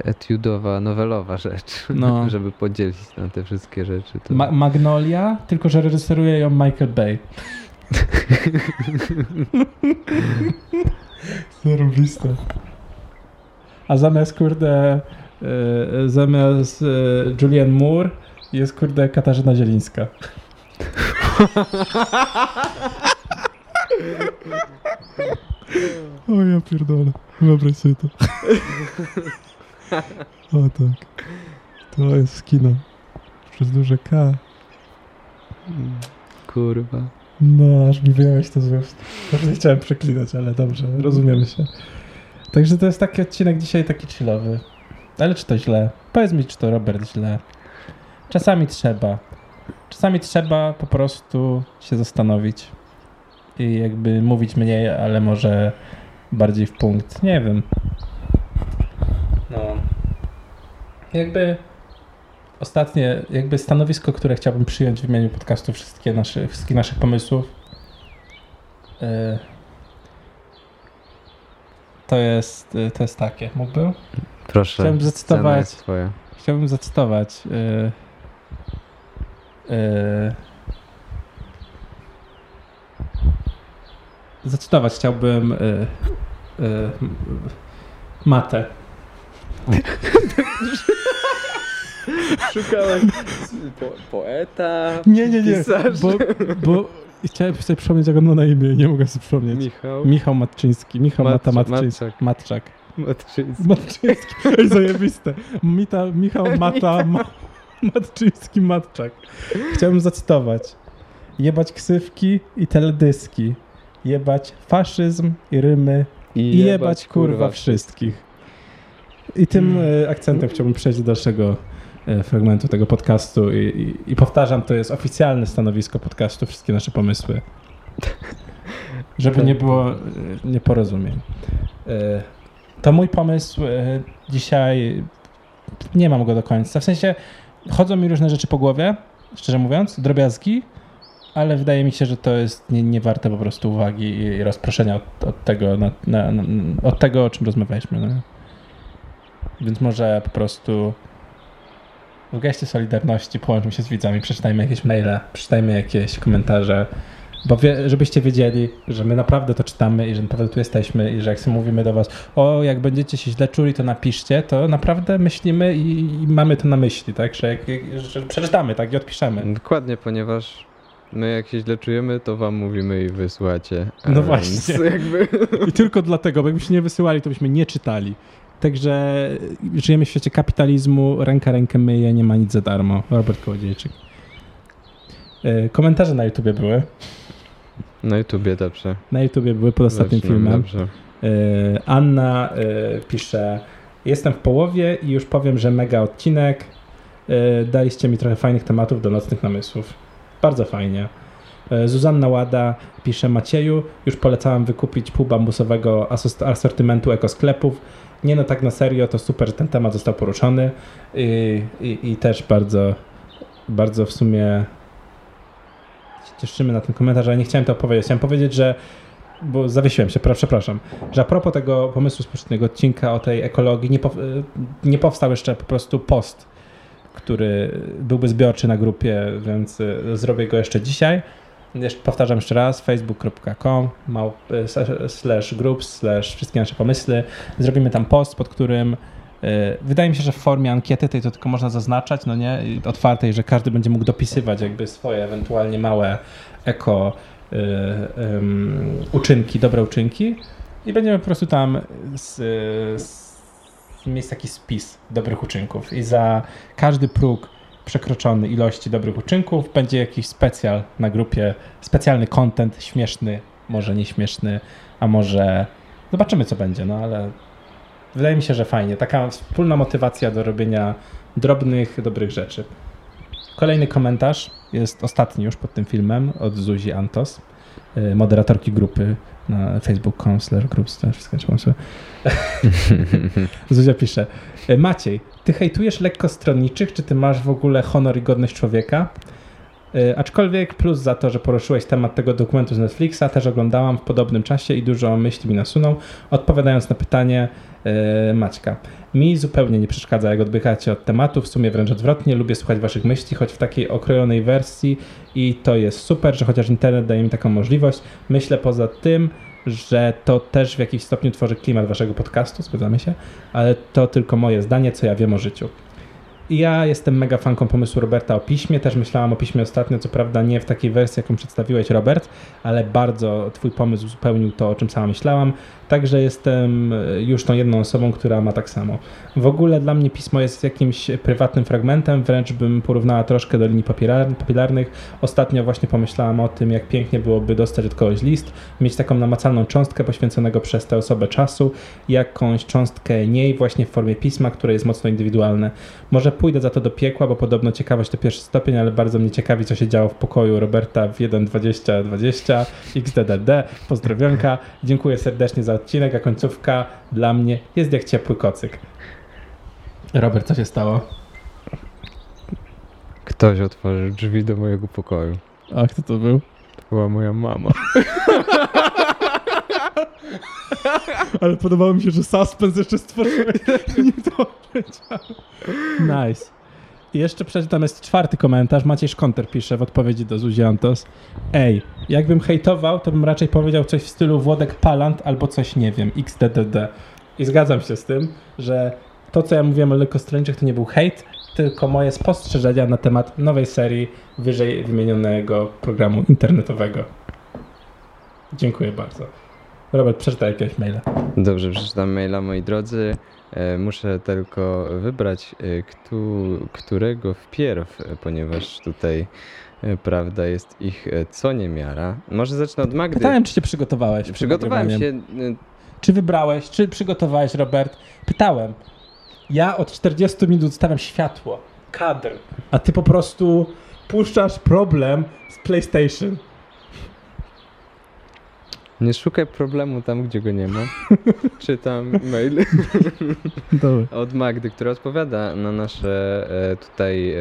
etiudowa, nowelowa rzecz, no. Żeby podzielić na te wszystkie rzeczy. To... Magnolia, tylko że reżyseruje ją Michael Bay. Zarobista. A zamiast Julianne Moore jest Katarzyna Zielińska. O ja pierdolę, wyobraź sobie to. O tak. To jest kino. Przez duże K. Kurwa. No, aż mi wyjąłeś to z ust. Już nie chciałem przeklinać, ale dobrze, rozumiemy się. Także to jest taki odcinek dzisiaj, taki chillowy. Ale czy to źle? Powiedz mi, czy to Robert źle. Czasami trzeba. Czasami trzeba po prostu się zastanowić. I jakby mówić mniej, ale może bardziej w punkt. Nie wiem. No. Jakby ostatnie, jakby stanowisko, które chciałbym przyjąć w imieniu podcastu wszystkich naszych pomysłów, to jest takie. Mógłbym? Proszę. Chciałbym zacytować chciałbym matę. Szukałem poeta, nie, pisarz. Bo chciałem sobie przypomnieć, jak on ma na imię, nie mogę sobie przypomnieć. Michał Matczyński. Matczyński. Ej, zajebiste. Matczyński, Matczak. Chciałbym zacytować. Jebać ksywki i teledyski. Jebać faszyzm i rymy i jebać kurwa wszystkich. I tym akcentem chciałbym przejść do dalszego fragmentu tego podcastu i powtarzam, to jest oficjalne stanowisko podcastu, wszystkie nasze pomysły. Żeby nie było nieporozumień. To mój pomysł dzisiaj, nie mam go do końca. W sensie chodzą mi różne rzeczy po głowie, szczerze mówiąc, drobiazgi. Ale wydaje mi się, że to jest nie warte po prostu uwagi i rozproszenia od tego, o czym rozmawialiśmy. No? Więc może po prostu w geście solidarności połączmy się z widzami, przeczytajmy jakieś maile, przeczytajmy jakieś komentarze, Bo żebyście wiedzieli, że my naprawdę to czytamy i że naprawdę tu jesteśmy i że jak mówimy do was, o, jak będziecie się źle czuli, to napiszcie, to naprawdę myślimy i mamy to na myśli, tak? Że przeczytamy, tak? I odpiszemy. Dokładnie, ponieważ my jak się źle czujemy, to wam mówimy i wysyłacie. No właśnie. Jakby... I tylko dlatego, bo jakbyśmy nie wysyłali, to byśmy nie czytali. Także żyjemy w świecie kapitalizmu, ręka rękę myje, nie ma nic za darmo. Robert Kodziejczyk. Komentarze na YouTubie były. Na YouTubie, dobrze. Na YouTubie były pod ostatnim filmem. Dobrze. Anna pisze: jestem w połowie i już powiem, że mega odcinek. Daliście mi trochę fajnych tematów do nocnych namysłów. Bardzo fajnie. Zuzanna Łada pisze: Macieju, już polecałam wykupić pół bambusowego asortymentu ekosklepów. Nie no, tak na serio, to super, że ten temat został poruszony i też bardzo, bardzo w sumie się cieszymy na ten komentarz, ale nie chciałem to opowiedzieć. Chciałem powiedzieć, że, bo zawiesiłem się, przepraszam, że a propos tego pomysłu z poprzedniego odcinka o tej ekologii, nie powstał jeszcze po prostu post, który byłby zbiorczy na grupie, więc zrobię go jeszcze dzisiaj. Powtarzam jeszcze raz, facebook.com/groups/ wszystkie nasze pomysły. Zrobimy tam post, pod którym wydaje mi się, że w formie ankiety tej to tylko można zaznaczać, no nie, otwartej, że każdy będzie mógł dopisywać jakby swoje ewentualnie małe eko uczynki, dobre uczynki i będziemy po prostu tam mieć taki spis dobrych uczynków i za każdy próg przekroczony ilości dobrych uczynków będzie jakiś specjal na grupie, specjalny content, śmieszny, może nieśmieszny, a może zobaczymy co będzie, no ale wydaje mi się, że fajnie, taka wspólna motywacja do robienia drobnych, dobrych rzeczy. Kolejny komentarz jest ostatni już pod tym filmem od Zuzi Antos, moderatorki grupy na facebook.com/groups. Zuzia pisze: Maciej, ty hejtujesz lekko stronniczych, czy ty masz w ogóle honor i godność człowieka? Aczkolwiek plus za to, że poruszyłeś temat tego dokumentu z Netflixa, też oglądałam w podobnym czasie i dużo myśli mi nasunął, odpowiadając na pytanie Maćka. Mi zupełnie nie przeszkadza, jak odbychacie od tematu, w sumie wręcz odwrotnie, lubię słuchać waszych myśli, choć w takiej okrojonej wersji i to jest super, że chociaż internet daje mi taką możliwość. Myślę poza tym, że to też w jakimś stopniu tworzy klimat waszego podcastu, zgadzamy się, ale to tylko moje zdanie, co ja wiem o życiu. Ja jestem mega fanką pomysłu Roberta o piśmie, też myślałam o piśmie ostatnio, co prawda nie w takiej wersji, jaką przedstawiłeś, Robert, ale bardzo twój pomysł uzupełnił to, o czym sama myślałam, także jestem już tą jedną osobą, która ma tak samo. W ogóle dla mnie pismo jest jakimś prywatnym fragmentem, wręcz bym porównała troszkę do linii papilarnych. Ostatnio właśnie pomyślałam o tym, jak pięknie byłoby dostać od kogoś list, mieć taką namacalną cząstkę poświęconego przez tę osobę czasu, jakąś cząstkę niej właśnie w formie pisma, które jest mocno indywidualne. Może pójdę za to do piekła, bo podobno ciekawość to pierwszy stopień, ale bardzo mnie ciekawi, co się działo w pokoju Roberta w 1.20.20 XDDD. Pozdrowionka. Dziękuję serdecznie za odcinek, a końcówka dla mnie jest jak ciepły kocyk. Robert, co się stało? Ktoś otworzył drzwi do mojego pokoju. A kto to był? To była moja mama. Ale podobało mi się, że suspens jeszcze stworzyłeś. Nie to powiedziałem. Nice. I jeszcze przeczytam, jest czwarty komentarz. Maciej Szkonter pisze w odpowiedzi do Zuzi Antos: Ej, jakbym hejtował, to bym raczej powiedział coś w stylu Włodek Palant albo coś, nie wiem, XDDD. I zgadzam się z tym, że to, co ja mówiłem o lekkostronniczych, to nie był hejt, tylko moje spostrzeżenia na temat nowej serii wyżej wymienionego programu internetowego. Dziękuję bardzo. Robert, przeczytaj jakiegoś maila. Dobrze, przeczytam maila, moi drodzy. Muszę tylko wybrać, którego wpierw, ponieważ tutaj prawda jest ich co niemiara. Może zacznę od Magdy. Pytałem, czy się przygotowałeś. Przygotowałem się. Czy wybrałeś, czy przygotowałeś, Robert? Pytałem. Ja od 40 minut stawiam światło, kadr, a ty po prostu puszczasz problem z PlayStation. Nie szukaj problemu tam, gdzie go nie ma. Czytam mail od Magdy, która odpowiada na nasze tutaj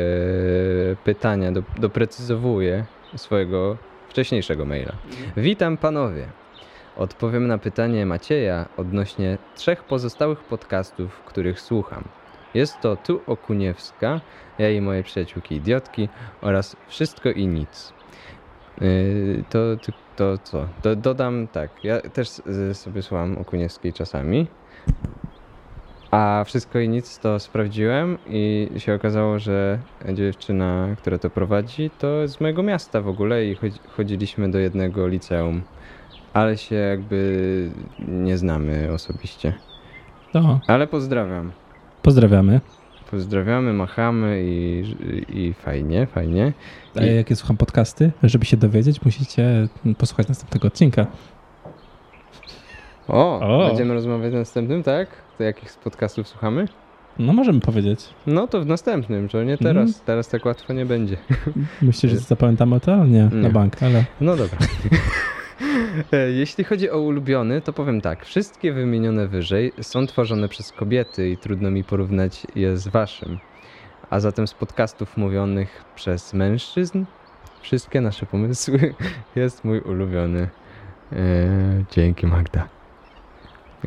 pytania, doprecyzowuje swojego wcześniejszego maila. Witam panowie. Odpowiem na pytanie Macieja odnośnie 3 pozostałych podcastów, których słucham. Jest to Tu Okuniewska, Ja i moje przyjaciółki idiotki oraz Wszystko i nic. To dodam tak, ja też sobie słucham Okuniewskiej czasami, a wszystko i nic to sprawdziłem i się okazało, że dziewczyna, która to prowadzi, to z mojego miasta w ogóle i chodziliśmy do jednego liceum, ale się jakby nie znamy osobiście. To. Ale pozdrawiam. Pozdrawiamy. Pozdrawiamy, machamy i fajnie. A ja jakie słucham podcasty, żeby się dowiedzieć, musicie posłuchać następnego odcinka. O, będziemy rozmawiać w następnym, tak? To jakich podcastów słuchamy? No możemy powiedzieć. No to w następnym, czy nie teraz. Teraz tak łatwo nie będzie. Myślisz, że zapamiętamy to? Nie, na bank, ale... No dobra. Jeśli chodzi o ulubiony, to powiem tak. Wszystkie wymienione wyżej są tworzone przez kobiety i trudno mi porównać je z waszym. A zatem z podcastów mówionych przez mężczyzn, wszystkie nasze pomysły jest mój ulubiony. Dzięki, Magda.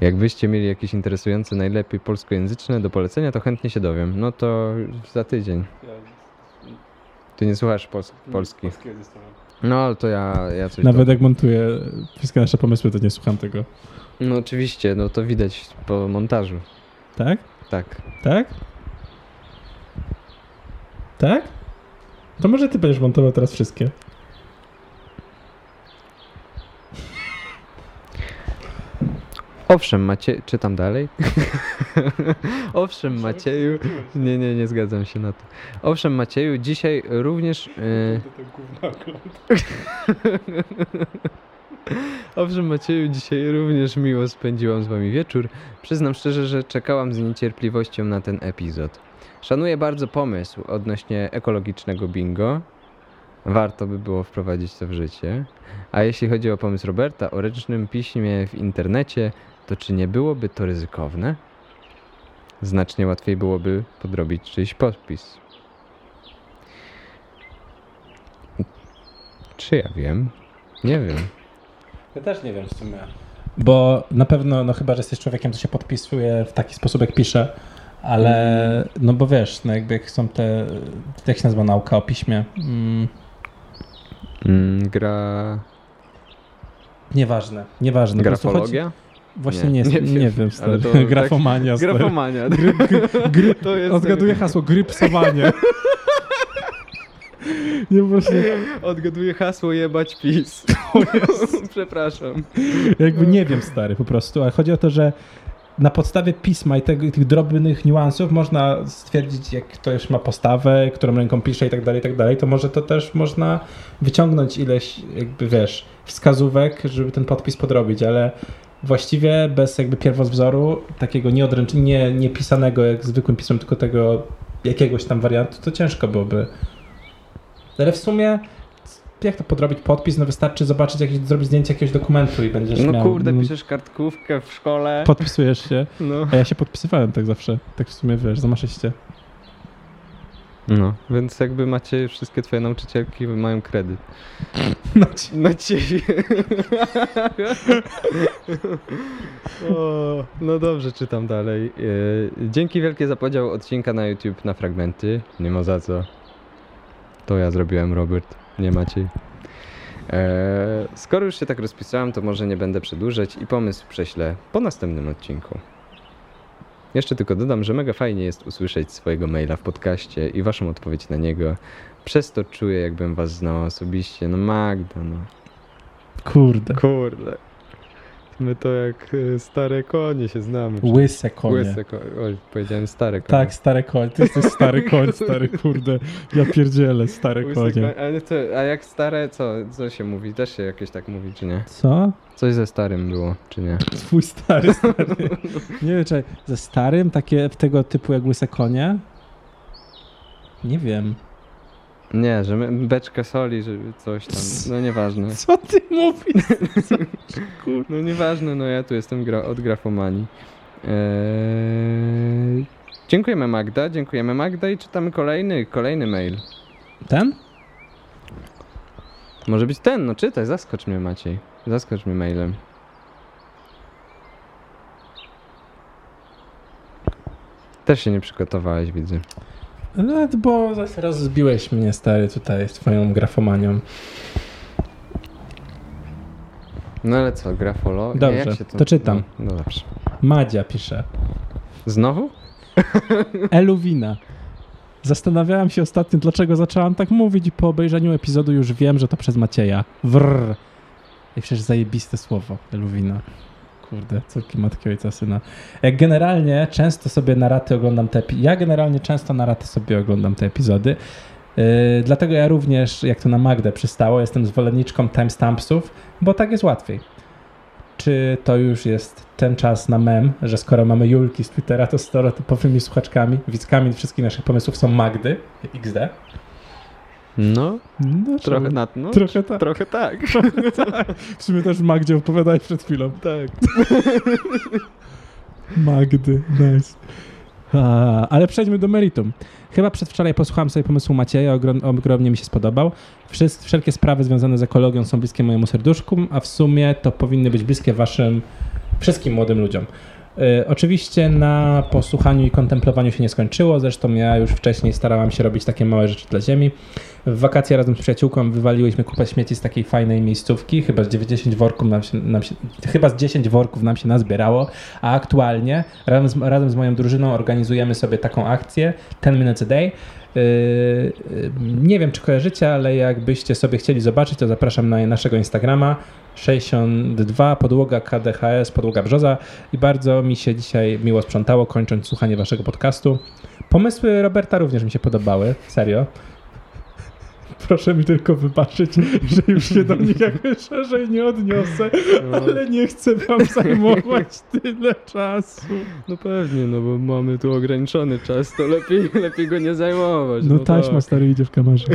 Jakbyście mieli jakieś interesujące, najlepiej polskojęzyczne do polecenia, to chętnie się dowiem. No to za tydzień. Ty nie słuchasz polski? No, ale to ja coś... Nawet jak montuję wszystkie nasze pomysły, to nie słucham tego. No oczywiście, no to widać po montażu. Tak? Tak? To może ty będziesz montował teraz wszystkie. Owszem, Maciej... Czytam dalej? Owszem, Macieju... Nie, zgadzam się na to. Owszem, Macieju, dzisiaj również... Owszem, Macieju, dzisiaj również miło spędziłam z wami wieczór. Przyznam szczerze, że czekałam z niecierpliwością na ten epizod. Szanuję bardzo pomysł odnośnie ekologicznego bingo. Warto by było wprowadzić to w życie. A jeśli chodzi o pomysł Roberta o ręcznym piśmie w internecie, to czy nie byłoby to ryzykowne? Znacznie łatwiej byłoby podrobić czyjś podpis. Czy ja wiem? Nie wiem. Ja też nie wiem w sumie. Bo na pewno, no chyba, że jesteś człowiekiem, to się podpisuje w taki sposób, jak pisze, ale no bo wiesz, no jakby jak są te, jak się nazywa nauka o piśmie? Nieważne. Grafologia? Właśnie nie wiem. Ale to grafomania. Tak, grafomania. Odgaduję hasło grypsowanie. Nie, właśnie. Odgaduję hasło jebać PiS. Przepraszam. Jakby nie wiem, stary, po prostu. Ale chodzi o to, że na podstawie pisma i tych drobnych niuansów można stwierdzić, jak ktoś ma postawę, którą ręką pisze i tak dalej, to może to też można wyciągnąć ileś, jakby wiesz, wskazówek, żeby ten podpis podrobić, ale właściwie bez jakby pierwowzoru, takiego nie pisanego jak zwykłym pismem, tylko tego jakiegoś tam wariantu, to ciężko byłoby. Ale w sumie... Jak to podrobić podpis? No wystarczy zobaczyć, zrobić zdjęcie jakiegoś dokumentu i będziesz miał... No kurde, piszesz kartkówkę w szkole. Podpisujesz się. No. A ja się podpisywałem tak zawsze. Tak w sumie, wiesz, zamaszyście. No, więc jakby macie, wszystkie twoje nauczycielki mają kredyt. Na ciebie. O, no dobrze, czytam dalej. Dzięki wielkie za podział odcinka na YouTube na fragmenty. Nie ma za co. To ja zrobiłem, Robert. Nie Maciej. Skoro już się tak rozpisałem, to może nie będę przedłużać i pomysł prześlę po następnym odcinku. Jeszcze tylko dodam, że mega fajnie jest usłyszeć swojego maila w podcaście i waszą odpowiedź na niego. Przez to czuję, jakbym was znała osobiście. No Magda, no. Kurde. My to jak stare konie się znamy. Łyse konie. Oj, powiedziałem stare konie. Tak, stare konie. Ty jesteś stary koń, stary kurde. Ja pierdzielę, stare konie. A jak stare, co się mówi? Też się jakieś tak mówi, czy nie? Co? Coś ze starym było, czy nie? Twój stary. Nie wiem, czy ze starym, takie tego typu jak łyse konie? Nie wiem. Nie, że beczkę soli, że coś tam, no nieważne. Co ty mówisz? No nieważne, no ja tu jestem od grafomanii. Dziękujemy Magda i czytamy kolejny mail. Ten? Może być ten, no czytaj, zaskocz mnie Maciej, zaskocz mnie mailem. Też się nie przygotowałeś, widzę. No, bo zaraz zbiłeś mnie, stary, tutaj z twoją grafomanią. No ale co, grafolo? Dobrze, ja to czytam. No dobrze. Madzia pisze. Znowu? Eluwina. Zastanawiałam się ostatnio, dlaczego zaczęłam tak mówić i po obejrzeniu epizodu już wiem, że to przez Macieja. Wrrr. I przecież zajebiste słowo, Eluwina. Kurde, córki, matki, ojca, syna. Jak generalnie często sobie na raty oglądam te epizody. Ja generalnie często na raty sobie oglądam te epizody. Dlatego ja również, jak to na Magdę przystało, jestem zwolenniczką timestampsów, bo tak jest łatwiej. Czy to już jest ten czas na mem, że skoro mamy Julki z Twittera, to stereotypowymi słuchaczkami, widzkami wszystkich naszych pomysłów są Magdy XD? No trochę na no, trochę tak. Trochę tak. W sumie też Magdzie opowiadałeś przed chwilą. Tak. Magdy, nice. Ale przejdźmy do meritum. Chyba przedwczoraj posłuchałem sobie pomysłu Macieja, ogromnie mi się spodobał. Wszelkie sprawy związane z ekologią są bliskie mojemu serduszku, a w sumie to powinny być bliskie waszym wszystkim młodym ludziom. Oczywiście na posłuchaniu i kontemplowaniu się nie skończyło, zresztą ja już wcześniej starałam się robić takie małe rzeczy dla ziemi. W wakacje razem z przyjaciółką wywaliłyśmy kupę śmieci z takiej fajnej miejscówki, chyba z 90 worków nam się nazbierało, a aktualnie razem z moją drużyną organizujemy sobie taką akcję 10 minutes a day. Nie wiem, czy kojarzycie, ale jakbyście sobie chcieli zobaczyć, to zapraszam na naszego Instagrama 62 podłoga KDHS, podłoga brzoza i bardzo mi się dzisiaj miło sprzątało, kończąc słuchanie waszego podcastu. Pomysły Roberta również mi się podobały, serio. Proszę mi tylko wybaczyć, że już się do nich jakby szerzej nie odniosę, ale nie chcę wam zajmować tyle czasu. No pewnie, no bo mamy tu ograniczony czas, to lepiej go nie zajmować. No taśma, stary, idzie w kamerze.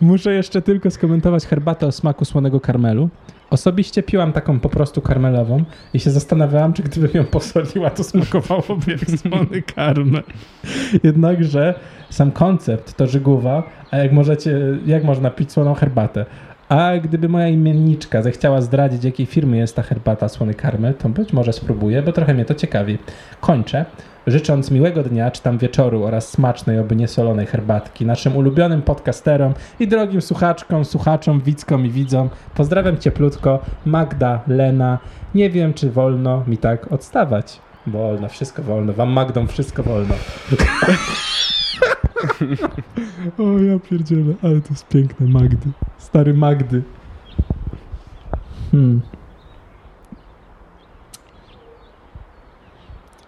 Muszę jeszcze tylko skomentować herbatę o smaku słonego karmelu. Osobiście piłam taką po prostu karmelową i się zastanawiałam, czy gdybym ją posoliła, to smakowałoby jak słony karmel. Jednakże sam koncept to żygówa, a jak można pić słoną herbatę? A gdyby moja imienniczka zechciała zdradzić, jakiej firmy jest ta herbata słony karmel, to być może spróbuję, bo trochę mnie to ciekawi. Kończę, życząc miłego dnia, czy tam wieczoru oraz smacznej, oby niesolonej herbatki naszym ulubionym podcasterom i drogim słuchaczkom, słuchaczom, widzkom i widzom. Pozdrawiam cieplutko, Magda, Lena. Nie wiem, czy wolno mi tak odstawać. Wolno, wszystko wolno. Wam, Magdą, wszystko wolno. O, ja pierdzielę, ale to jest piękne, Magdy. Stary Magdy.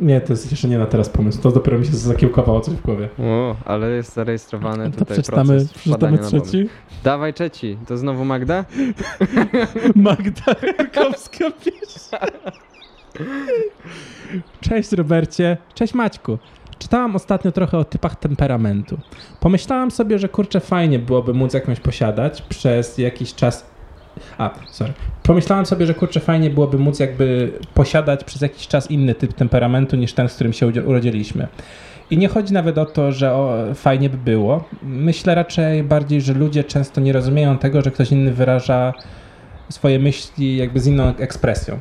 Nie, to jest jeszcze nie na teraz pomysł. To dopiero mi się zakiełkowało coś w głowie. O, ale jest zarejestrowany to tutaj proces. Przeczytamy trzeci? Dawaj trzeci. To znowu Magda? Magda Herkowska pisze. Cześć Robercie. Cześć Maćku. Czytałam ostatnio trochę o typach temperamentu. Pomyślałam sobie, że kurczę fajnie byłoby móc jakąś posiadać przez jakiś czas. Pomyślałam sobie, że kurczę fajnie byłoby móc jakby posiadać przez jakiś czas inny typ temperamentu niż ten, z którym się urodziliśmy. I nie chodzi nawet o to, że fajnie by było. Myślę raczej bardziej, że ludzie często nie rozumieją tego, że ktoś inny wyraża swoje myśli jakby z inną ekspresją.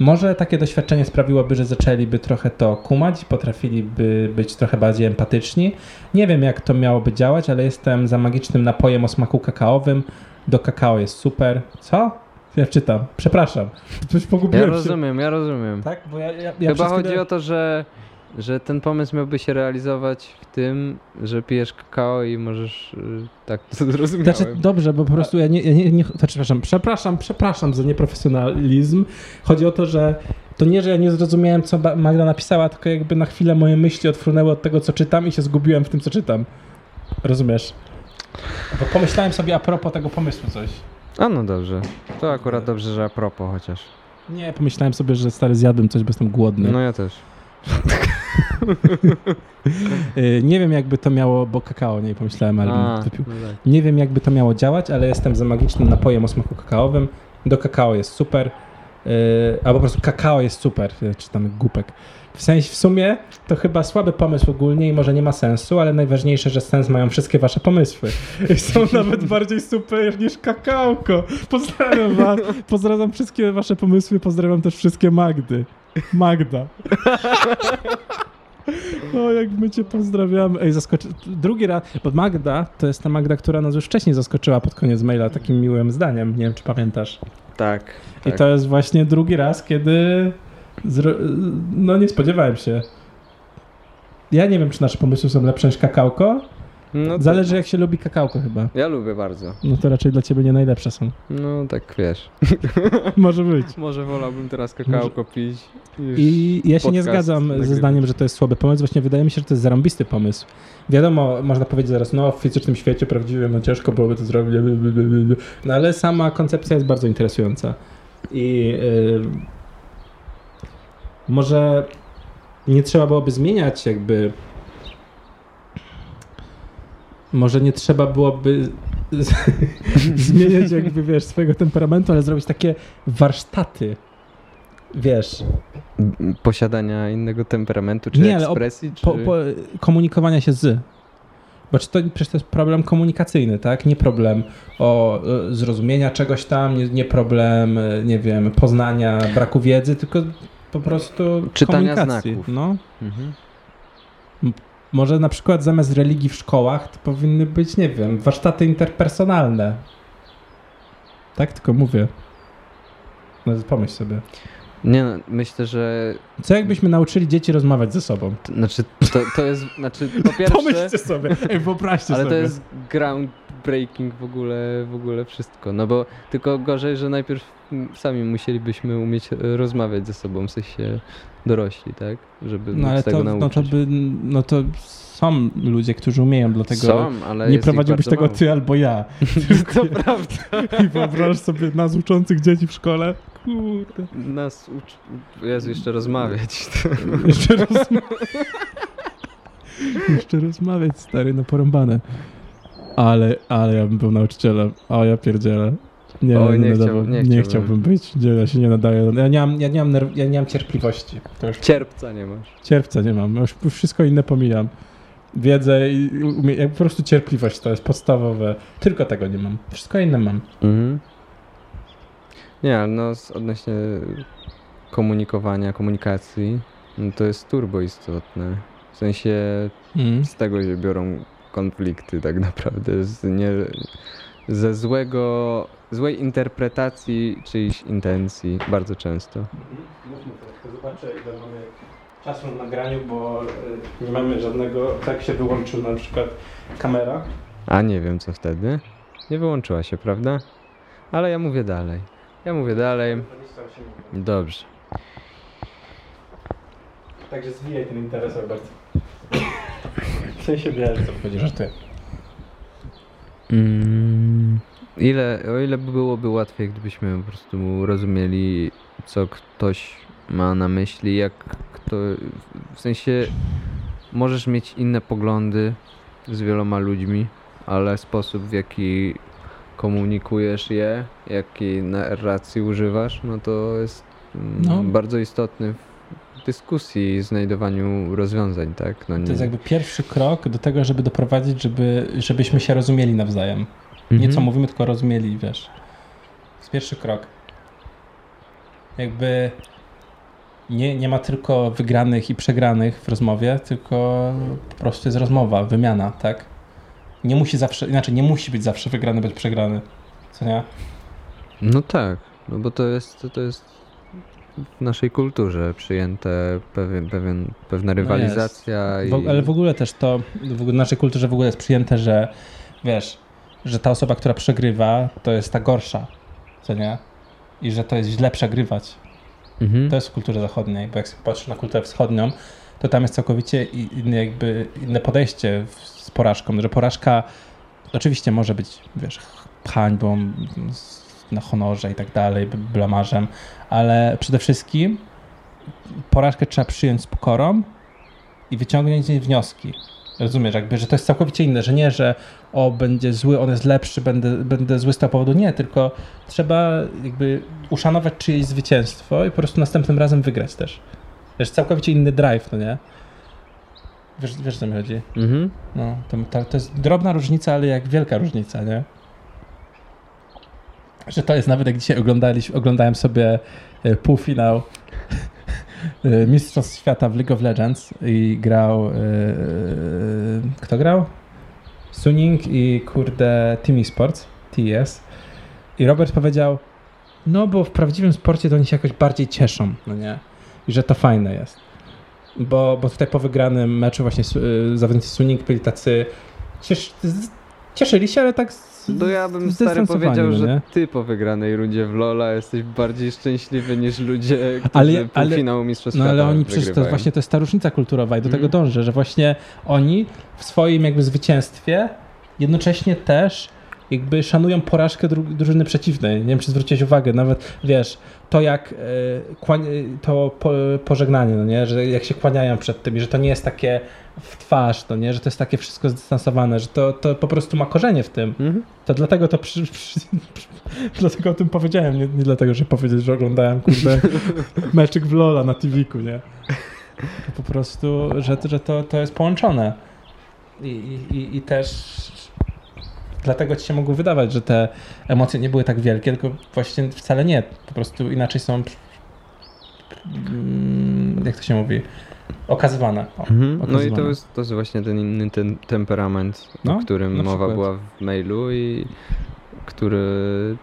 Może takie doświadczenie sprawiłoby, że zaczęliby trochę to kumać, potrafiliby być trochę bardziej empatyczni. Nie wiem, jak to miałoby działać, ale jestem za magicznym napojem o smaku kakaowym. Do kakao jest super. Co? Ja czytam. Przepraszam. Coś pogubiłem się. Ja rozumiem. Tak? Bo ja chyba chodzi o to, że ten pomysł miałby się realizować w tym, że pijesz kakao i możesz tak to zrozumiałem. Znaczy, dobrze, bo po prostu przepraszam za nieprofesjonalizm. Chodzi o to, że to nie, że ja nie zrozumiałem, co Magda napisała, tylko jakby na chwilę moje myśli odfrunęły od tego, co czytam i się zgubiłem w tym, co czytam. Rozumiesz? Bo pomyślałem sobie a propos tego pomysłu coś. A no dobrze. To akurat dobrze, że a propos chociaż. Nie, pomyślałem sobie, że stary zjadłem coś, bo jestem głodny. No ja też. Nie wiem, jakby to miało, bo kakao nie pomyślałem, ale bym wypił. Nie wiem, jakby to miało działać, ale jestem za magicznym napojem o smaku kakaowym. Do kakao jest super. A po prostu kakao jest super, czytamy głupek. W sumie to chyba słaby pomysł ogólnie i może nie ma sensu, ale najważniejsze, że sens mają wszystkie wasze pomysły. I są nawet bardziej super niż kakaoko. Pozdrawiam was, pozdrawiam wszystkie wasze pomysły, pozdrawiam też wszystkie Magdy. Magda. O, jak my cię pozdrawiamy. Ej, drugi raz, bo Magda to jest ta Magda, która nas już wcześniej zaskoczyła pod koniec maila takim miłym zdaniem. Nie wiem, czy pamiętasz. Tak, tak. I to jest właśnie drugi raz, kiedy no nie spodziewałem się. Ja nie wiem, czy nasze pomysły są lepsze niż kakałko. No to... Zależy, jak się lubi kakałko chyba. Ja lubię bardzo. No to raczej dla ciebie nie najlepsze są. No tak, wiesz. Może być. Może wolałbym teraz kakałko pić. I ja się nie zgadzam ze zdaniem, że to jest słaby pomysł. Właśnie wydaje mi się, że to jest zarąbisty pomysł. Wiadomo, można powiedzieć zaraz, no w fizycznym świecie prawdziwym, no ciężko byłoby to zrobić. No ale sama koncepcja jest bardzo interesująca. I może nie trzeba byłoby zmieniać jakby... Może nie trzeba byłoby zmieniać jakby, wiesz, swojego temperamentu, ale zrobić takie warsztaty, wiesz. Posiadania innego temperamentu, czy nie, ekspresji, ale komunikowania się z. Bo czy to, przecież to jest problem komunikacyjny, tak? Nie problem zrozumienia czegoś tam, nie problem, nie wiem, poznania, braku wiedzy, tylko po prostu czytania znaków. No. Mhm. Może na przykład zamiast religii w szkołach to powinny być, nie wiem, warsztaty interpersonalne. Tak tylko mówię. No pomyśl sobie. Nie no, myślę, że... Co jakbyśmy nauczyli dzieci rozmawiać ze sobą? Znaczy, to jest... Znaczy, po pierwsze... Pomyślcie sobie, wyobraźcie sobie. Ale to jest groundbreaking w ogóle wszystko. No bo tylko gorzej, że najpierw sami musielibyśmy umieć rozmawiać ze sobą, w sensie dorośli, tak? Żeby no ale tego nauczyć. No to są ludzie, którzy umieją, dlatego nie prowadziłbyś tego mało. Ty albo ja. To prawda. I wyobraź sobie nas uczących dzieci w szkole. Kurde. Nas Jezu, jeszcze rozmawiać. Jeszcze rozmawiać, stary, no porąbane. Ale ja bym był nauczycielem. O, ja pierdzielę. Nie chciałbym być. Ja się nie nadaję. Ja nie mam cierpliwości. Cierpca nie masz. Cierpca nie mam. Już wszystko inne pomijam. Wiedzę i po prostu cierpliwość to jest podstawowe. Tylko tego nie mam. Wszystko inne mam. Mhm. Nie, no odnośnie komunikowania, komunikacji, no to jest turbo istotne. W sensie z tego się biorą konflikty tak naprawdę. Ze złej interpretacji czyichś intencji bardzo często. Mówmy to, zobaczę ile mamy czasu na nagraniu, bo nie mamy żadnego, tak się wyłączył na przykład kamera. A nie wiem co wtedy. Nie wyłączyła się, prawda? Ale ja mówię dalej. Dobrze. Także zwijaj ten interes, Robert. W sensie wiesz, co powiedzisz, że ty. O ile byłoby łatwiej, gdybyśmy po prostu rozumieli, co ktoś ma na myśli, jak kto... W sensie możesz mieć inne poglądy z wieloma ludźmi, ale sposób, w jaki komunikujesz je, jakiej narracji używasz, no to jest bardzo istotny w dyskusji i znajdowaniu rozwiązań, tak? No nie. To jest jakby pierwszy krok do tego, żeby doprowadzić, żebyśmy się rozumieli nawzajem. Nie co mówimy, tylko rozumieli, wiesz. To jest pierwszy krok. Jakby nie ma tylko wygranych i przegranych w rozmowie, tylko po prostu jest rozmowa, wymiana, tak? Nie musi zawsze, inaczej nie musi być zawsze wygrany, być przegrany. Co nie? No tak, no bo to jest w naszej kulturze przyjęte pewna rywalizacja. No i... Ale w ogóle też to w naszej kulturze w ogóle jest przyjęte, że wiesz, że ta osoba, która przegrywa, to jest ta gorsza. Co nie? I że to jest źle przegrywać. Mhm. To jest w kulturze zachodniej, bo jak patrzysz na kulturę wschodnią, to tam jest całkowicie inne podejście z porażką, że porażka oczywiście może być, wiesz, hańbą na honorze i tak dalej, blamarzem, ale przede wszystkim porażkę trzeba przyjąć z pokorą i wyciągnąć z niej wnioski. Rozumiesz, jakby, że to jest całkowicie inne, że nie, że będzie zły, on jest lepszy, będę zły z tego powodu. Nie, tylko trzeba jakby uszanować czyjeś zwycięstwo i po prostu następnym razem wygrać też. Wiesz, całkowicie inny drive, no nie? Wiesz, co mi chodzi? Mhm. No, to jest drobna różnica, ale jak wielka różnica, nie? Że to jest nawet jak dzisiaj oglądałem sobie półfinał Mistrzostw Świata w League of Legends i grał... Kto grał? Suning i kurde Team Esports, TES. I Robert powiedział, No bo w prawdziwym sporcie to oni się jakoś bardziej cieszą, no nie? I że to fajne jest. Bo tutaj po wygranym meczu właśnie zawodnicy Suning byli tacy, cieszyli się, ale tak to ja bym stary powiedział, no, że ty po wygranej rundzie w LoLa jesteś bardziej szczęśliwy niż ludzie, którzy półfinału Mistrzostw Świata wygrywają. No ale oni przecież to właśnie to jest ta różnica kulturowa i do tego dążę, że właśnie oni w swoim jakby zwycięstwie jednocześnie też jakby szanują porażkę drużyny przeciwnej. Nie wiem, czy zwróciłeś uwagę, nawet wiesz, to jak to pożegnanie, no nie? Że jak się kłaniają przed tym i że to nie jest takie w twarz, no nie? Że to jest takie wszystko zdystansowane, że to po prostu ma korzenie w tym. To dlatego to dlatego o tym powiedziałem, nie dlatego, że powiedzieć, że oglądałem kurde meczyk w LoLa na TV-ku, nie? To po prostu, że to jest połączone. I też dlatego ci się mogło wydawać, że te emocje nie były tak wielkie, tylko właśnie wcale nie. Po prostu inaczej są, jak to się mówi, okazywane. No i to jest właśnie ten inny temperament, o którym mowa była w mailu i który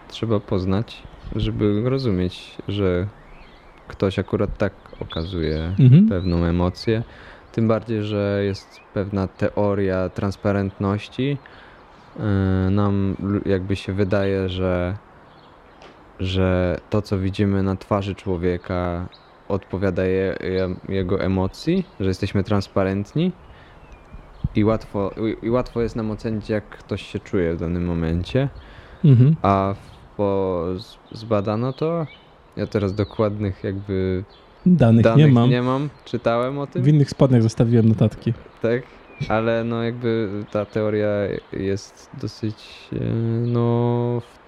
trzeba poznać, żeby rozumieć, że ktoś akurat tak okazuje pewną emocję. Tym bardziej, że jest pewna teoria transparentności. Nam jakby się wydaje, że to, co widzimy na twarzy człowieka, odpowiada jego emocji, że jesteśmy transparentni i łatwo jest nam ocenić, jak ktoś się czuje w danym momencie. A zbadano to. Ja teraz dokładnych jakby danych nie mam. Czytałem o tym. W innych spodniach zostawiłem notatki. Tak? Ale no jakby ta teoria jest dosyć, no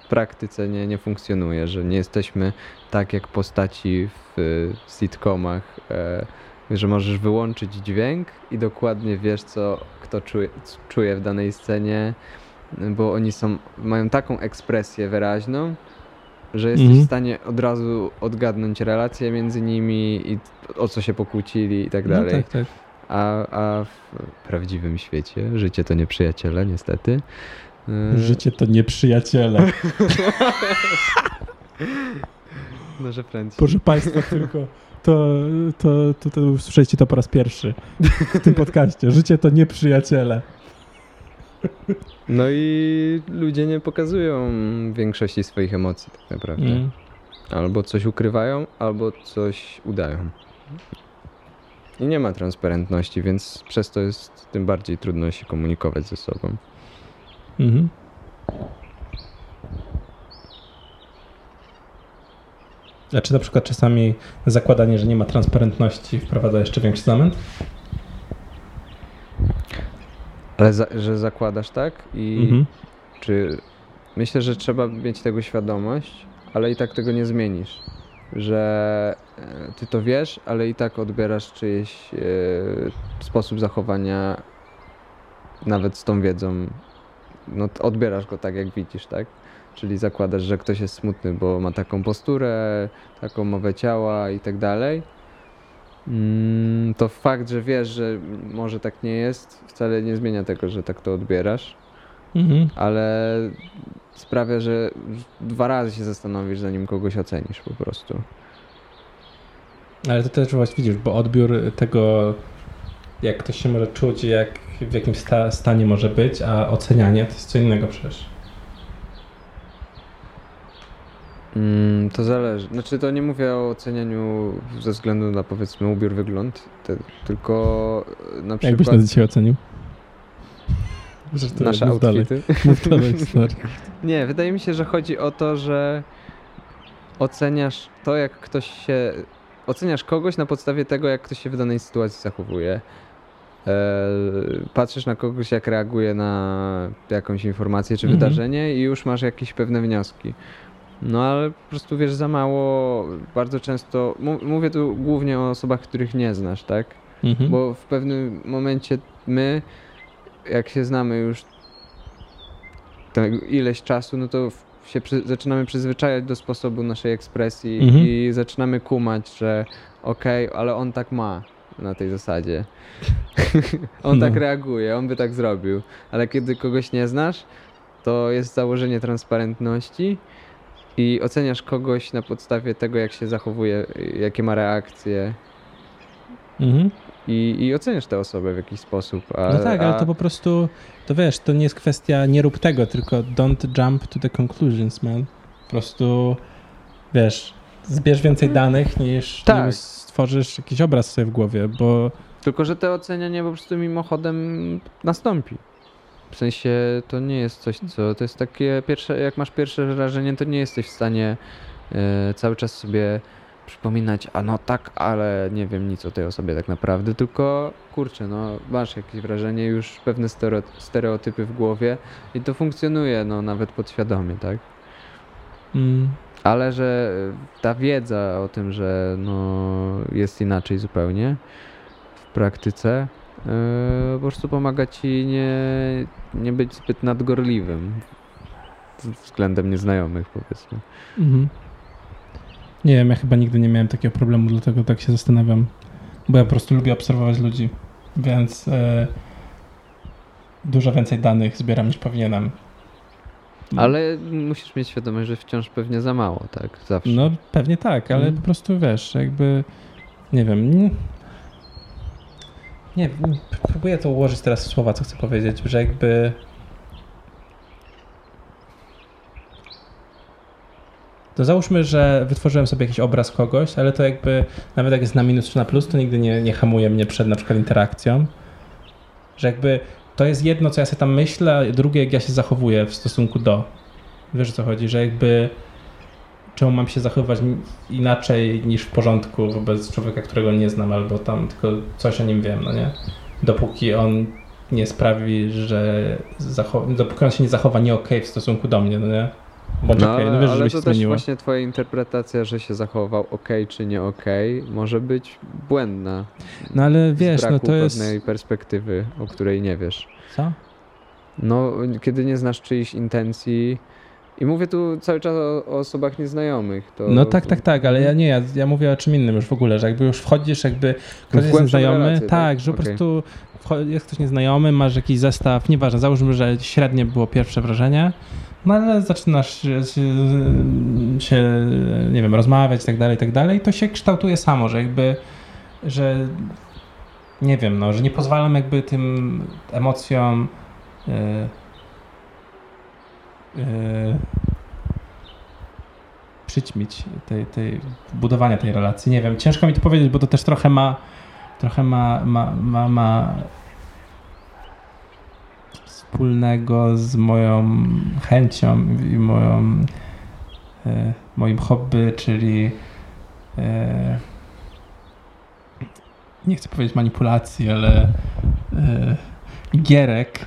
w praktyce nie funkcjonuje, że nie jesteśmy tak jak postaci w sitcomach, że możesz wyłączyć dźwięk i dokładnie wiesz, co kto czuje w danej scenie, bo oni mają taką ekspresję wyraźną, że jesteś w stanie od razu odgadnąć relacje między nimi i o co się pokłócili i tak dalej. No tak. A w prawdziwym świecie życie to nieprzyjaciele, niestety. Życie to nieprzyjaciele. No, że Francji. Proszę Państwa, tylko to usłyszeliście to po raz pierwszy w tym podcaście. Życie to nieprzyjaciele. No i ludzie nie pokazują większości swoich emocji tak naprawdę. Albo coś ukrywają, albo coś udają. I nie ma transparentności, więc przez to jest tym bardziej trudno się komunikować ze sobą. A czy na przykład czasami zakładanie, że nie ma transparentności wprowadza jeszcze większy zamęt? Ale że zakładasz tak i czy... Myślę, że trzeba mieć tego świadomość, ale i tak tego nie zmienisz. Że ty to wiesz, ale i tak odbierasz czyjś sposób zachowania nawet z tą wiedzą. No odbierasz go tak, jak widzisz, tak? Czyli zakładasz, że ktoś jest smutny, bo ma taką posturę, taką mowę ciała i tak dalej. To fakt, że wiesz, że może tak nie jest, wcale nie zmienia tego, że tak to odbierasz. Ale sprawia, że dwa razy się zastanowisz, zanim kogoś ocenisz po prostu. Ale to też właśnie widzisz, bo odbiór tego, jak ktoś się może czuć, jak w jakim stanie może być, a ocenianie to jest co innego przecież. To zależy. Znaczy to nie mówię o ocenianiu ze względu na powiedzmy ubiór, wygląd, tylko na przykład... Jak byś to dzisiaj ocenił? Nasze outfity. Nie, wydaje mi się, że chodzi o to, że oceniasz to, jak ktoś się... Oceniasz kogoś na podstawie tego, jak ktoś się w danej sytuacji zachowuje. Patrzysz na kogoś, jak reaguje na jakąś informację czy wydarzenie i już masz jakieś pewne wnioski. No ale po prostu wiesz za mało, bardzo często... Mówię tu głównie o osobach, których nie znasz, tak? Bo w pewnym momencie my... Jak się znamy już ileś czasu, no to się zaczynamy przyzwyczajać do sposobu naszej ekspresji i zaczynamy kumać, że okej, ale on tak ma na tej zasadzie. On tak reaguje, on by tak zrobił. Ale kiedy kogoś nie znasz, to jest założenie transparentności I oceniasz kogoś na podstawie tego, jak się zachowuje, jakie ma reakcje. Mhm. I oceniasz tę osobę w jakiś sposób. No tak, ale to po prostu, to wiesz, to nie jest kwestia nie rób tego, tylko don't jump to the conclusions, man. Po prostu, wiesz, zbierz więcej danych niż tak. Stworzysz jakiś obraz sobie w głowie, bo... Tylko, że to ocenianie po prostu mimochodem nastąpi. W sensie to nie jest coś, co... To jest takie pierwsze... Jak masz pierwsze wrażenie, to nie jesteś w stanie cały czas sobie przypominać, a no tak, ale nie wiem nic o tej osobie tak naprawdę, tylko kurczę, no masz jakieś wrażenie, już pewne stereotypy w głowie i to funkcjonuje, no nawet podświadomie, tak? Mm. Ale że ta wiedza o tym, że no jest inaczej zupełnie w praktyce, po prostu pomaga ci nie być zbyt nadgorliwym względem nieznajomych, powiedzmy. Mhm. Nie wiem, ja chyba nigdy nie miałem takiego problemu, dlatego tak się zastanawiam, bo ja po prostu lubię obserwować ludzi, więc dużo więcej danych zbieram niż powinienem. Ale musisz mieć świadomość, że wciąż pewnie za mało, tak? Zawsze. No pewnie tak, ale po prostu wiesz, jakby nie wiem, nie próbuję to ułożyć teraz w słowa, co chcę powiedzieć, że jakby to załóżmy, że wytworzyłem sobie jakiś obraz kogoś, ale to jakby nawet jak jest na minus czy na plus, to nigdy nie hamuje mnie przed na przykład interakcją, że jakby to jest jedno, co ja sobie tam myślę, a drugie, jak ja się zachowuję w stosunku do. Wiesz, o co chodzi, że jakby czemu mam się zachowywać inaczej niż w porządku wobec człowieka, którego nie znam, albo tam tylko coś o nim wiem, no nie? Dopóki on nie sprawi, że dopóki on się nie zachowa nie okej w stosunku do mnie, no nie? Bądź no, okej, no wiesz, ale żebyś to się też zmieniło. Właśnie twoja interpretacja, że się zachował okej czy nie okej, może być błędna. No ale wiesz, no to jest... Z braku pewnej perspektywy, o której nie wiesz. Co? No, kiedy nie znasz czyichś intencji... I mówię tu cały czas o osobach nieznajomych. To... No tak, ale ja mówię o czym innym już w ogóle, że jakby już wchodzisz, jakby ktoś jest nieznajomy, relacje, tak, że okay. Po prostu jest ktoś nieznajomy, masz jakiś zestaw, nieważne, załóżmy, że średnie było pierwsze wrażenie, no ale zaczynasz się nie wiem, rozmawiać i tak dalej, to się kształtuje samo, że jakby, że nie wiem, no, że nie pozwalam jakby tym emocjom przyćmić tej budowania tej relacji. Nie wiem, ciężko mi to powiedzieć, bo to też trochę ma wspólnego z moją chęcią i moim hobby, czyli nie chcę powiedzieć manipulacji, ale gierek.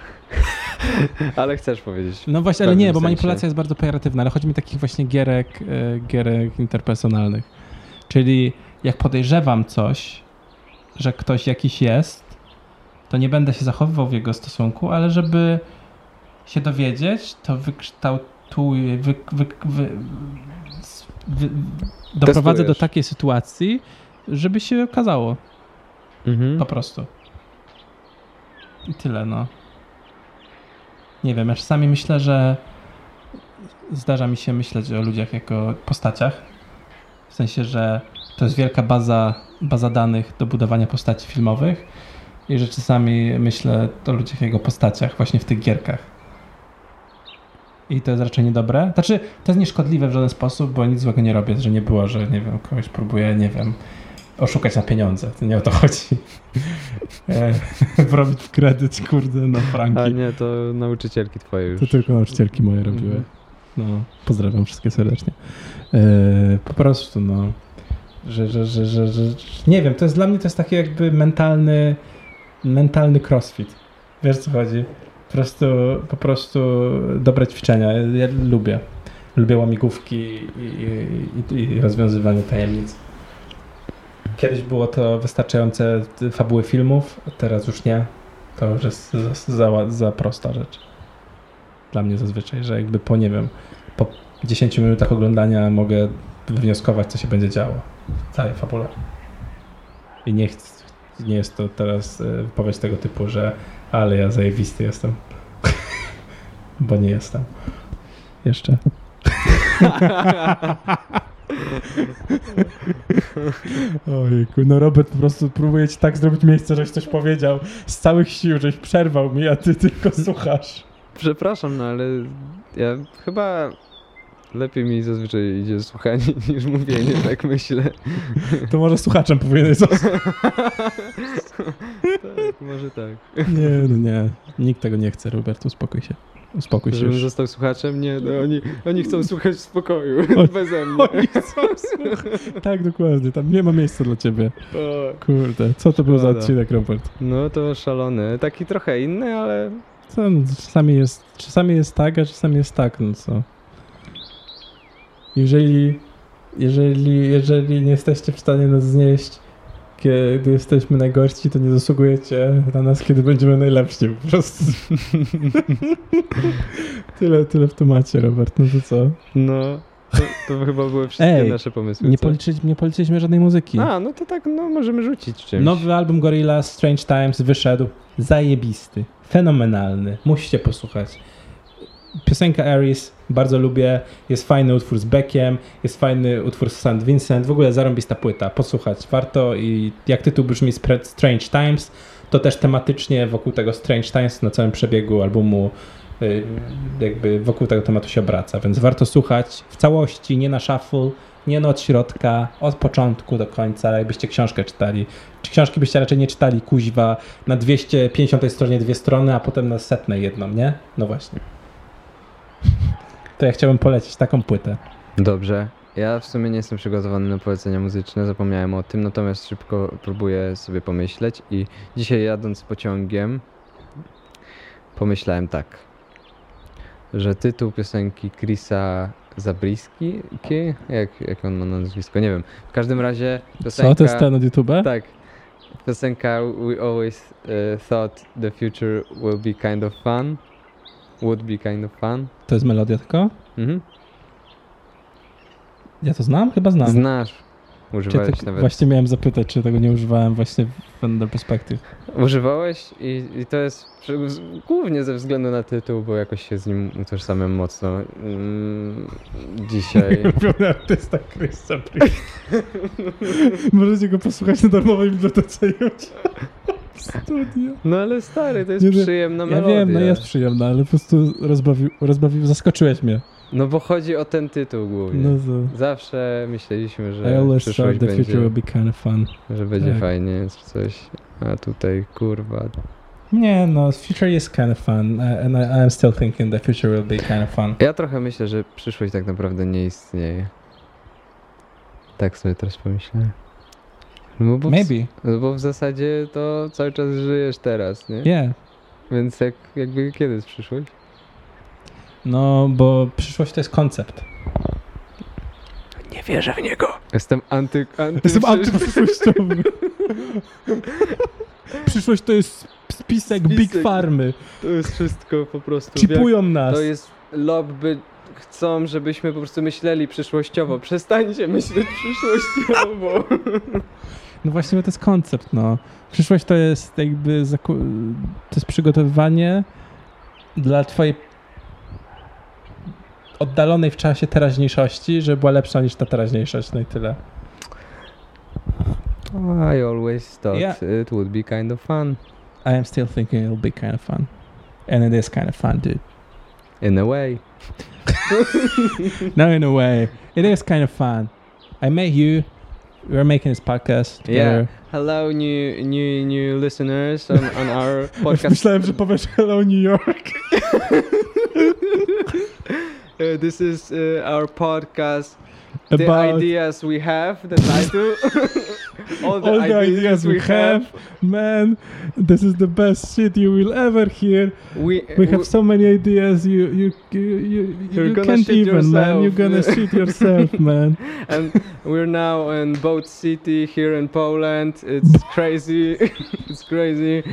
Ale chcesz powiedzieć. No właśnie, ale nie, bo manipulacja jest bardzo pejoratywna, ale chodzi mi o takich właśnie gierek interpersonalnych. Czyli jak podejrzewam coś, że ktoś jakiś jest, to nie będę się zachowywał w jego stosunku, ale żeby się dowiedzieć, to wykształtuję, doprowadzę do takiej sytuacji, żeby się okazało. Mhm. Po prostu. I tyle, no. Nie wiem, ja czasami myślę, że zdarza mi się myśleć o ludziach jako postaciach. W sensie, że to jest wielka baza danych do budowania postaci filmowych i że czasami myślę o ludziach jako postaciach właśnie w tych gierkach. I to jest raczej niedobre. Znaczy, to jest nieszkodliwe w żaden sposób, bo nic złego nie robię, że nie było, że nie wiem, kogoś próbuję, nie wiem, oszukać na pieniądze. To nie o to chodzi. Robić w kredyt, kurde, na franki. A nie, to nauczycielki twoje już. To tylko nauczycielki moje robiły. No, pozdrawiam wszystkie serdecznie. Po prostu, no, że nie wiem, to jest dla mnie to jest taki jakby mentalny crossfit. Wiesz, co chodzi? Po prostu dobre ćwiczenia. Ja lubię. Lubię łamigłówki i rozwiązywanie tajemnic. Kiedyś było to wystarczające fabuły filmów, teraz już nie. To już jest za prosta rzecz. Dla mnie zazwyczaj, że jakby po, nie wiem, po 10 minutach oglądania mogę wywnioskować, co się będzie działo w całej fabule. I nie jest to teraz wypowiedź tego typu, że ale ja zajebisty jestem. Bo nie jestem. Jeszcze. Ojejku, no Robert po prostu próbuje ci tak zrobić miejsce, żeś coś powiedział z całych sił, żeś przerwał mi, a ty tylko słuchasz. Przepraszam, no ale ja chyba... Lepiej mi zazwyczaj idzie słuchanie niż mówienie, tak myślę. To może słuchaczem powinieneś zostać. Tak, może tak. Nie, no nie. Nikt tego nie chce, Robert, uspokój się. Uspokój się. Żebym został słuchaczem? Nie, no oni chcą słuchać w spokoju, beze mnie. Oni chcą słuchać. Tak, dokładnie, tam nie ma miejsca dla ciebie. Kurde, co to był za odcinek, Robert? No to szalony, taki trochę inny, ale... Co, no, czasami jest tak, a czasami jest tak, no co? Jeżeli nie jesteście w stanie nas znieść, kiedy jesteśmy najgorsi, to nie zasługujecie na nas, kiedy będziemy najlepsi. Po prostu. tyle w temacie, Robert. No to co? No, to chyba były wszystkie nasze pomysły. Nie policzyliśmy żadnej muzyki. A, no to tak, no możemy rzucić czymś. Nowy album Gorillaz, Strange Times, wyszedł. Zajebisty. Fenomenalny. Musicie posłuchać. Piosenka Aries, bardzo lubię, jest fajny utwór z Beckiem, jest fajny utwór z St. Vincent, w ogóle zarąbista płyta, posłuchać warto i jak tytuł brzmi Strange Times, to też tematycznie wokół tego Strange Times na całym przebiegu albumu jakby wokół tego tematu się obraca, więc warto słuchać w całości, nie na shuffle, nie no od środka, od początku do końca, jakbyście książkę czytali. Czy książki byście raczej nie czytali, kuźwa, na 250 stronie 2 strony, a potem na 100 jedną, nie? No właśnie. To ja chciałbym polecić taką płytę. Dobrze. Ja w sumie nie jestem przygotowany na polecenia muzyczne, zapomniałem o tym, natomiast szybko próbuję sobie pomyśleć i dzisiaj jadąc pociągiem pomyślałem tak, że tytuł piosenki Chrisa Zabriskiego, jak on ma na nazwisko, nie wiem. W każdym razie piosenka... Co, to jest ten od YouTube'a? Tak. Piosenka We Always Thought the Future Would be kind of fun. To jest melodia tylko? Mhm. Ja to znam? Chyba znam. Znasz. Używałeś nawet. Właśnie miałem zapytać, czy tego nie używałem właśnie w Under Perspective. Używałeś i to jest głównie ze względu na tytuł, bo jakoś się z nim utożsamiam mocno. Dzisiaj... Ulubiony artysta Chris Zabriskie. Możecie go posłuchać na darmowej bibliotece studio. No ale stary, to jest przyjemna melodia. Ja wiem, no jest przyjemna, ale po prostu zaskoczyłeś mnie. No bo chodzi o ten tytuł głównie. No to... Zawsze myśleliśmy, że przyszłość będzie... Future will be kind of fun. Że będzie fajnie, czy coś. A tutaj kurwa... Nie no, future is kind of fun and I'm still thinking the future will be kind of fun. Ja trochę myślę, że przyszłość tak naprawdę nie istnieje. Tak sobie teraz pomyślałem. No bo maybe. Bo w zasadzie to cały czas żyjesz teraz, nie? Yeah. Więc jakby kiedy jest przyszłość? No, bo przyszłość to jest koncept. Nie wierzę w niego. Jestem antyprzyszłościowy. Przyszłość to jest spisek Big Farmy. To jest wszystko po prostu. Chipują nas. To jest lobby... Chcą, żebyśmy po prostu myśleli przyszłościowo. Przestańcie myśleć przyszłościowo. No właśnie, bo to jest koncept, no. Przyszłość to jest jakby to jest przygotowywanie dla twojej oddalonej w czasie teraźniejszości, żeby była lepsza niż ta teraźniejszość, no i tyle. I always thought it would be kind of fun. I am still thinking it will be kind of fun. And it is kind of fun, dude. In a way. No, in a way. It is kind of fun. I met you. We're making this podcast together. Yeah. Hello, new listeners on our podcast. Myślałem, że powiesz hello, New York. This is our podcast. The ideas we have, that I do. All the ideas we have. Man, this is the best shit you will ever hear. We have so many ideas. You can't even, yourself, man. You're gonna shit yourself, man. And we're now in Boat City here in Poland. It's crazy.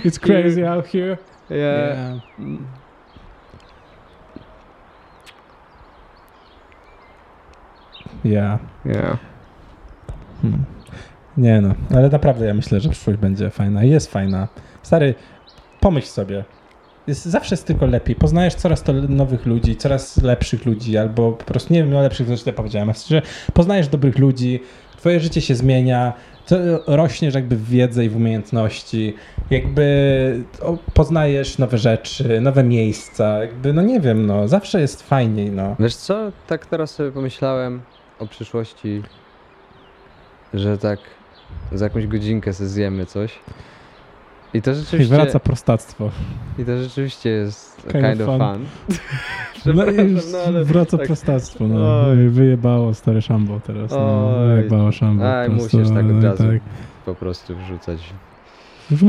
It's crazy out here. Yeah. Yeah. Nie no, ale naprawdę ja myślę, że przyszłość będzie fajna. Jest fajna. Stary, pomyśl sobie. jest, zawsze jest tylko lepiej. Poznajesz coraz to nowych ludzi, coraz lepszych ludzi, albo po prostu, nie wiem, no lepszych, to źle powiedziałem, ale że poznajesz dobrych ludzi, twoje życie się zmienia, to rośniesz jakby w wiedzy i w umiejętności, jakby poznajesz nowe rzeczy, nowe miejsca, jakby, no nie wiem, no zawsze jest fajniej, no. Wiesz co, tak teraz sobie pomyślałem o przyszłości, że tak za jakąś godzinkę sobie zjemy coś. I to rzeczywiście... I wraca prostactwo. I to rzeczywiście jest kind of fun. No i no, ale wraca tak. Prostactwo. No. Wyjebało stare szambo teraz. No. Wyjebało szambo. Aj, musisz tak od razu tak. Po prostu wrzucać. Już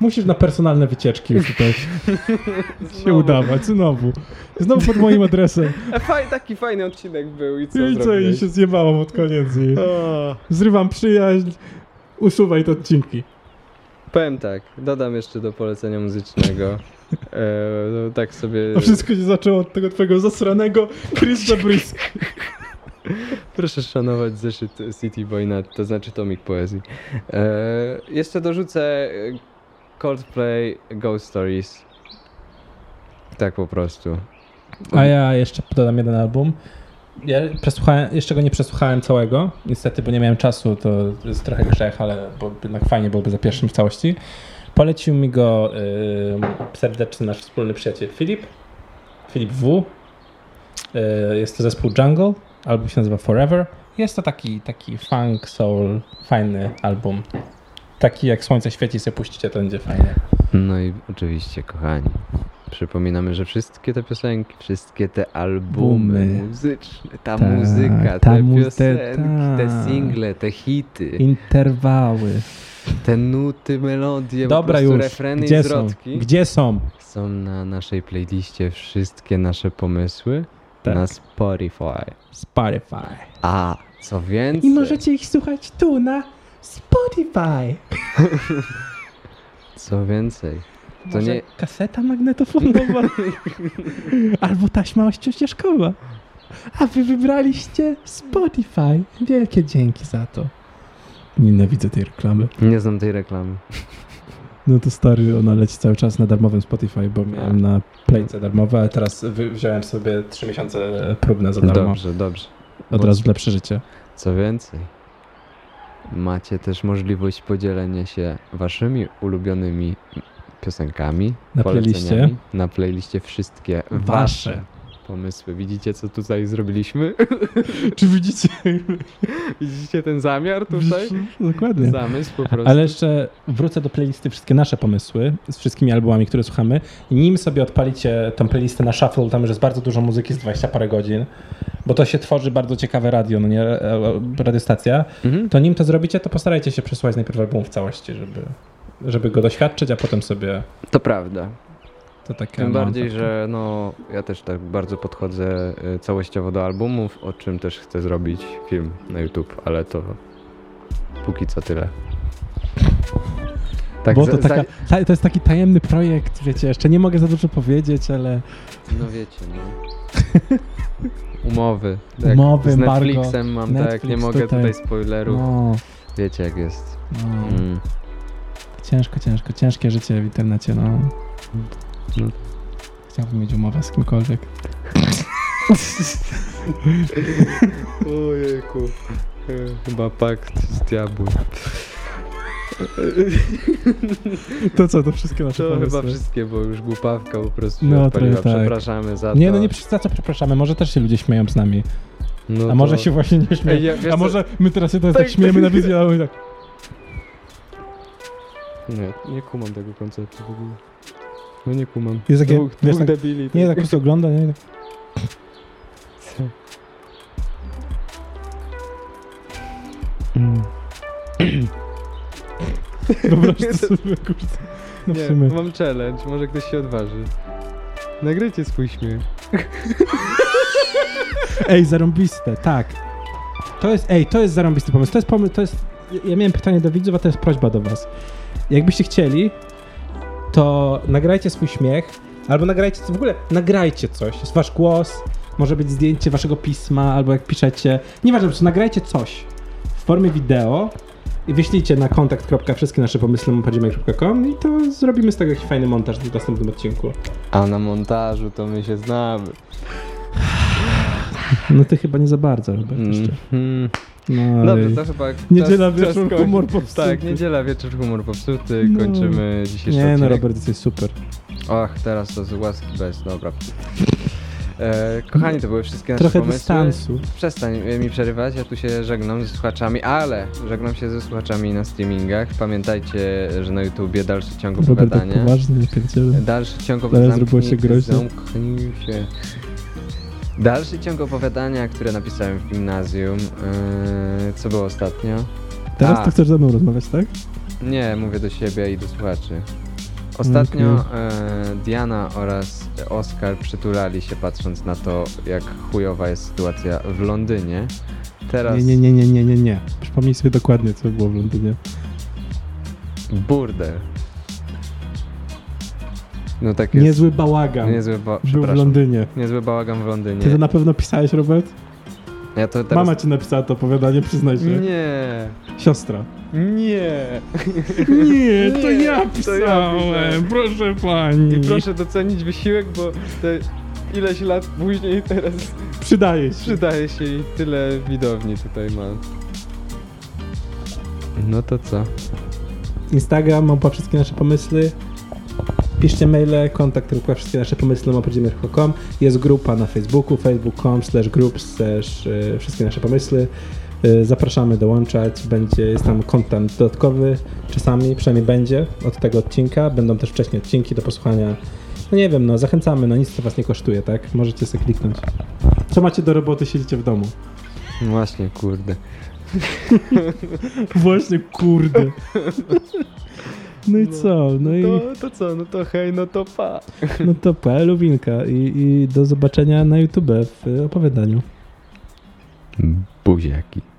musisz na personalne wycieczki już tutaj się udawać. Znowu pod moim adresem. Taki fajny odcinek był. I co? I się zjebało pod koniec. Zrywam przyjaźń. Usuwaj te odcinki. Powiem tak, dodam jeszcze do polecenia muzycznego. No, tak sobie... A wszystko się zaczęło od tego twojego zasranego Chris Zabriskie. Proszę szanować zeszyt City Boyna, to znaczy tomik poezji. Jeszcze dorzucę Coldplay Ghost Stories. Tak po prostu. A ja jeszcze dodam jeden album. Ja jeszcze go nie przesłuchałem całego, niestety, bo nie miałem czasu, to jest trochę grzech, ale jednak fajnie byłoby za pierwszym w całości. Polecił mi go serdeczny nasz wspólny przyjaciel Filip W. Jest to zespół Jungle, album się nazywa Forever. Jest to taki funk, soul, fajny album. Taki jak słońce świeci, sobie puścicie, to będzie fajnie. No i oczywiście, kochani. Przypominamy, że wszystkie te piosenki, wszystkie te albumy muzyczne, ta muzyka, te piosenki, te single, te hity, interwały, te nuty, melodie, dobra, po prostu już. Refreny i zwrotki. Gdzie są? Są na naszej playliście wszystkie nasze pomysły na Spotify. A co więcej? I możecie ich słuchać tu na Spotify. Co więcej? To może nie... kaseta magnetofonowa albo taśma ościeżkowa. A wy wybraliście Spotify. Wielkie dzięki za to. Nienawidzę tej reklamy. Nie znam tej reklamy. No to stary, ona leci cały czas na darmowym Spotify, bo miałem na playce darmowe, a teraz wziąłem sobie 3 miesiące próbne za darmo. Dobrze. Od razu lepsze życie. Co więcej, macie też możliwość podzielenia się waszymi ulubionymi piosenkami, na playliście. Na playliście wszystkie wasze pomysły. Widzicie, co tutaj zrobiliśmy? Czy widzicie? Widzicie ten zamiar tutaj? Dokładnie. Zamysł po prostu. Ale jeszcze wrócę do playlisty wszystkie nasze pomysły z wszystkimi albumami, które słuchamy. Nim sobie odpalicie tą playlistę na shuffle, tam już jest bardzo dużo muzyki z 20 parę godzin, bo to się tworzy bardzo ciekawe radio, no nie radiostacja, to nim to zrobicie, to postarajcie się przesłuchać najpierw album w całości, żeby go doświadczyć, a potem sobie... To prawda. To takie tym bardziej, że no, ja też tak bardzo podchodzę całościowo do albumów, o czym też chcę zrobić film na YouTube, ale to póki co tyle. Tak, bo to jest taki tajemny projekt, wiecie, jeszcze nie mogę za dużo powiedzieć, ale... No wiecie, no. Umowy. Tak. Umowy, z Netflixem mam, Netflix, tak, nie mogę tutaj spoilerów. No. Wiecie jak jest. No. Ciężkie życie w internecie, no. Chciałbym mieć umowę z kimkolwiek. Ojejku. Chyba pakt z diabłem. To wszystkie nasze pomysły? Chyba wszystkie, bo już głupawka po prostu się odpaliła. Przepraszamy za to. Nie, no nie za co przepraszamy, może też się ludzie śmieją z nami. No a może się właśnie nie śmieją. A może my teraz się tak śmiejemy na wizji, ale tak... Nie kumam tego konceptu w ogóle. No nie kumam. Jest takie, dwóch debili. Nie, tak po prostu ogląda, nie? Co? Dobra, że sobie kurde. No nie, mam challenge, może ktoś się odważy. Nagrajcie swój śmiech. Ej, zarąbiste, tak. To jest zarąbisty pomysł. Ja miałem pytanie do widzów, a to jest prośba do was. Jakbyście chcieli, to nagrajcie swój śmiech, albo nagrajcie coś. Jest wasz głos, może być zdjęcie waszego pisma, albo jak piszecie. Nieważne, po prostu nagrajcie coś w formie wideo Wyślijcie na kontakt@wszystkienaszepomyslymopadzimy.com i to zrobimy z tego jakiś fajny montaż w następnym odcinku. A na montażu to my się znamy. No ty chyba nie za bardzo, Robert, jeszcze. No dobrze, to chyba... Niedziela wieczór, humor popsuty. Tak, niedziela wieczór, humor popsuty. No. Kończymy dzisiejszy odcinek. Nie, no Robert, jesteś super. Ach, teraz to z łaski bez, dobra. Kochani, to były wszystkie nasze pomysły. Dystansu. Przestań mi przerywać, ja tu się żegnam ze słuchaczami, ale żegnam się ze słuchaczami na streamingach. Pamiętajcie, że na YouTubie dalszy ciąg opowiadania. To poważnie, dalszy ciąg opowiadania. Zamknij się. Dalszy ciąg opowiadania, które napisałem w gimnazjum. Co było ostatnio? Teraz ty chcesz ze mną rozmawiać, tak? Nie, mówię do siebie i do słuchaczy. Ostatnio Diana oraz Oskar przytulali się, patrząc na to, jak chujowa jest sytuacja w Londynie. Teraz... Nie. Przypomnij sobie dokładnie, co było w Londynie. Burdel. No tak jest. Niezły bałagan. Był w Londynie. Niezły bałagan w Londynie. Ty to na pewno pisałeś, Robert? Ja to teraz... Mama ci napisała to opowiadanie, przyznaj się. Nie. Siostra. Nie. Nie, to ja pisałem. Proszę pani. I proszę docenić wysiłek, bo te ileś lat później teraz... Przydaje się i tyle widowni tutaj ma. No to co? Instagram, mam po wszystkie nasze pomysły. Piszcie maile, kontakt@wszystkienaszepomysly.com. Jest grupa na Facebooku, facebook.com/group/wszystkienaszepomysly. Zapraszamy dołączać, jest tam content dodatkowy, czasami, przynajmniej będzie od tego odcinka, będą też wcześniej odcinki do posłuchania. No nie wiem, no zachęcamy, no nic to was nie kosztuje, tak? Możecie sobie kliknąć. Co macie do roboty, siedzicie w domu? Właśnie, kurde. Właśnie, kurde. No i co? No to co? No to hej, no to pa. No to pa, Luwinka i do zobaczenia na YouTube w opowiadaniu. Buziaki.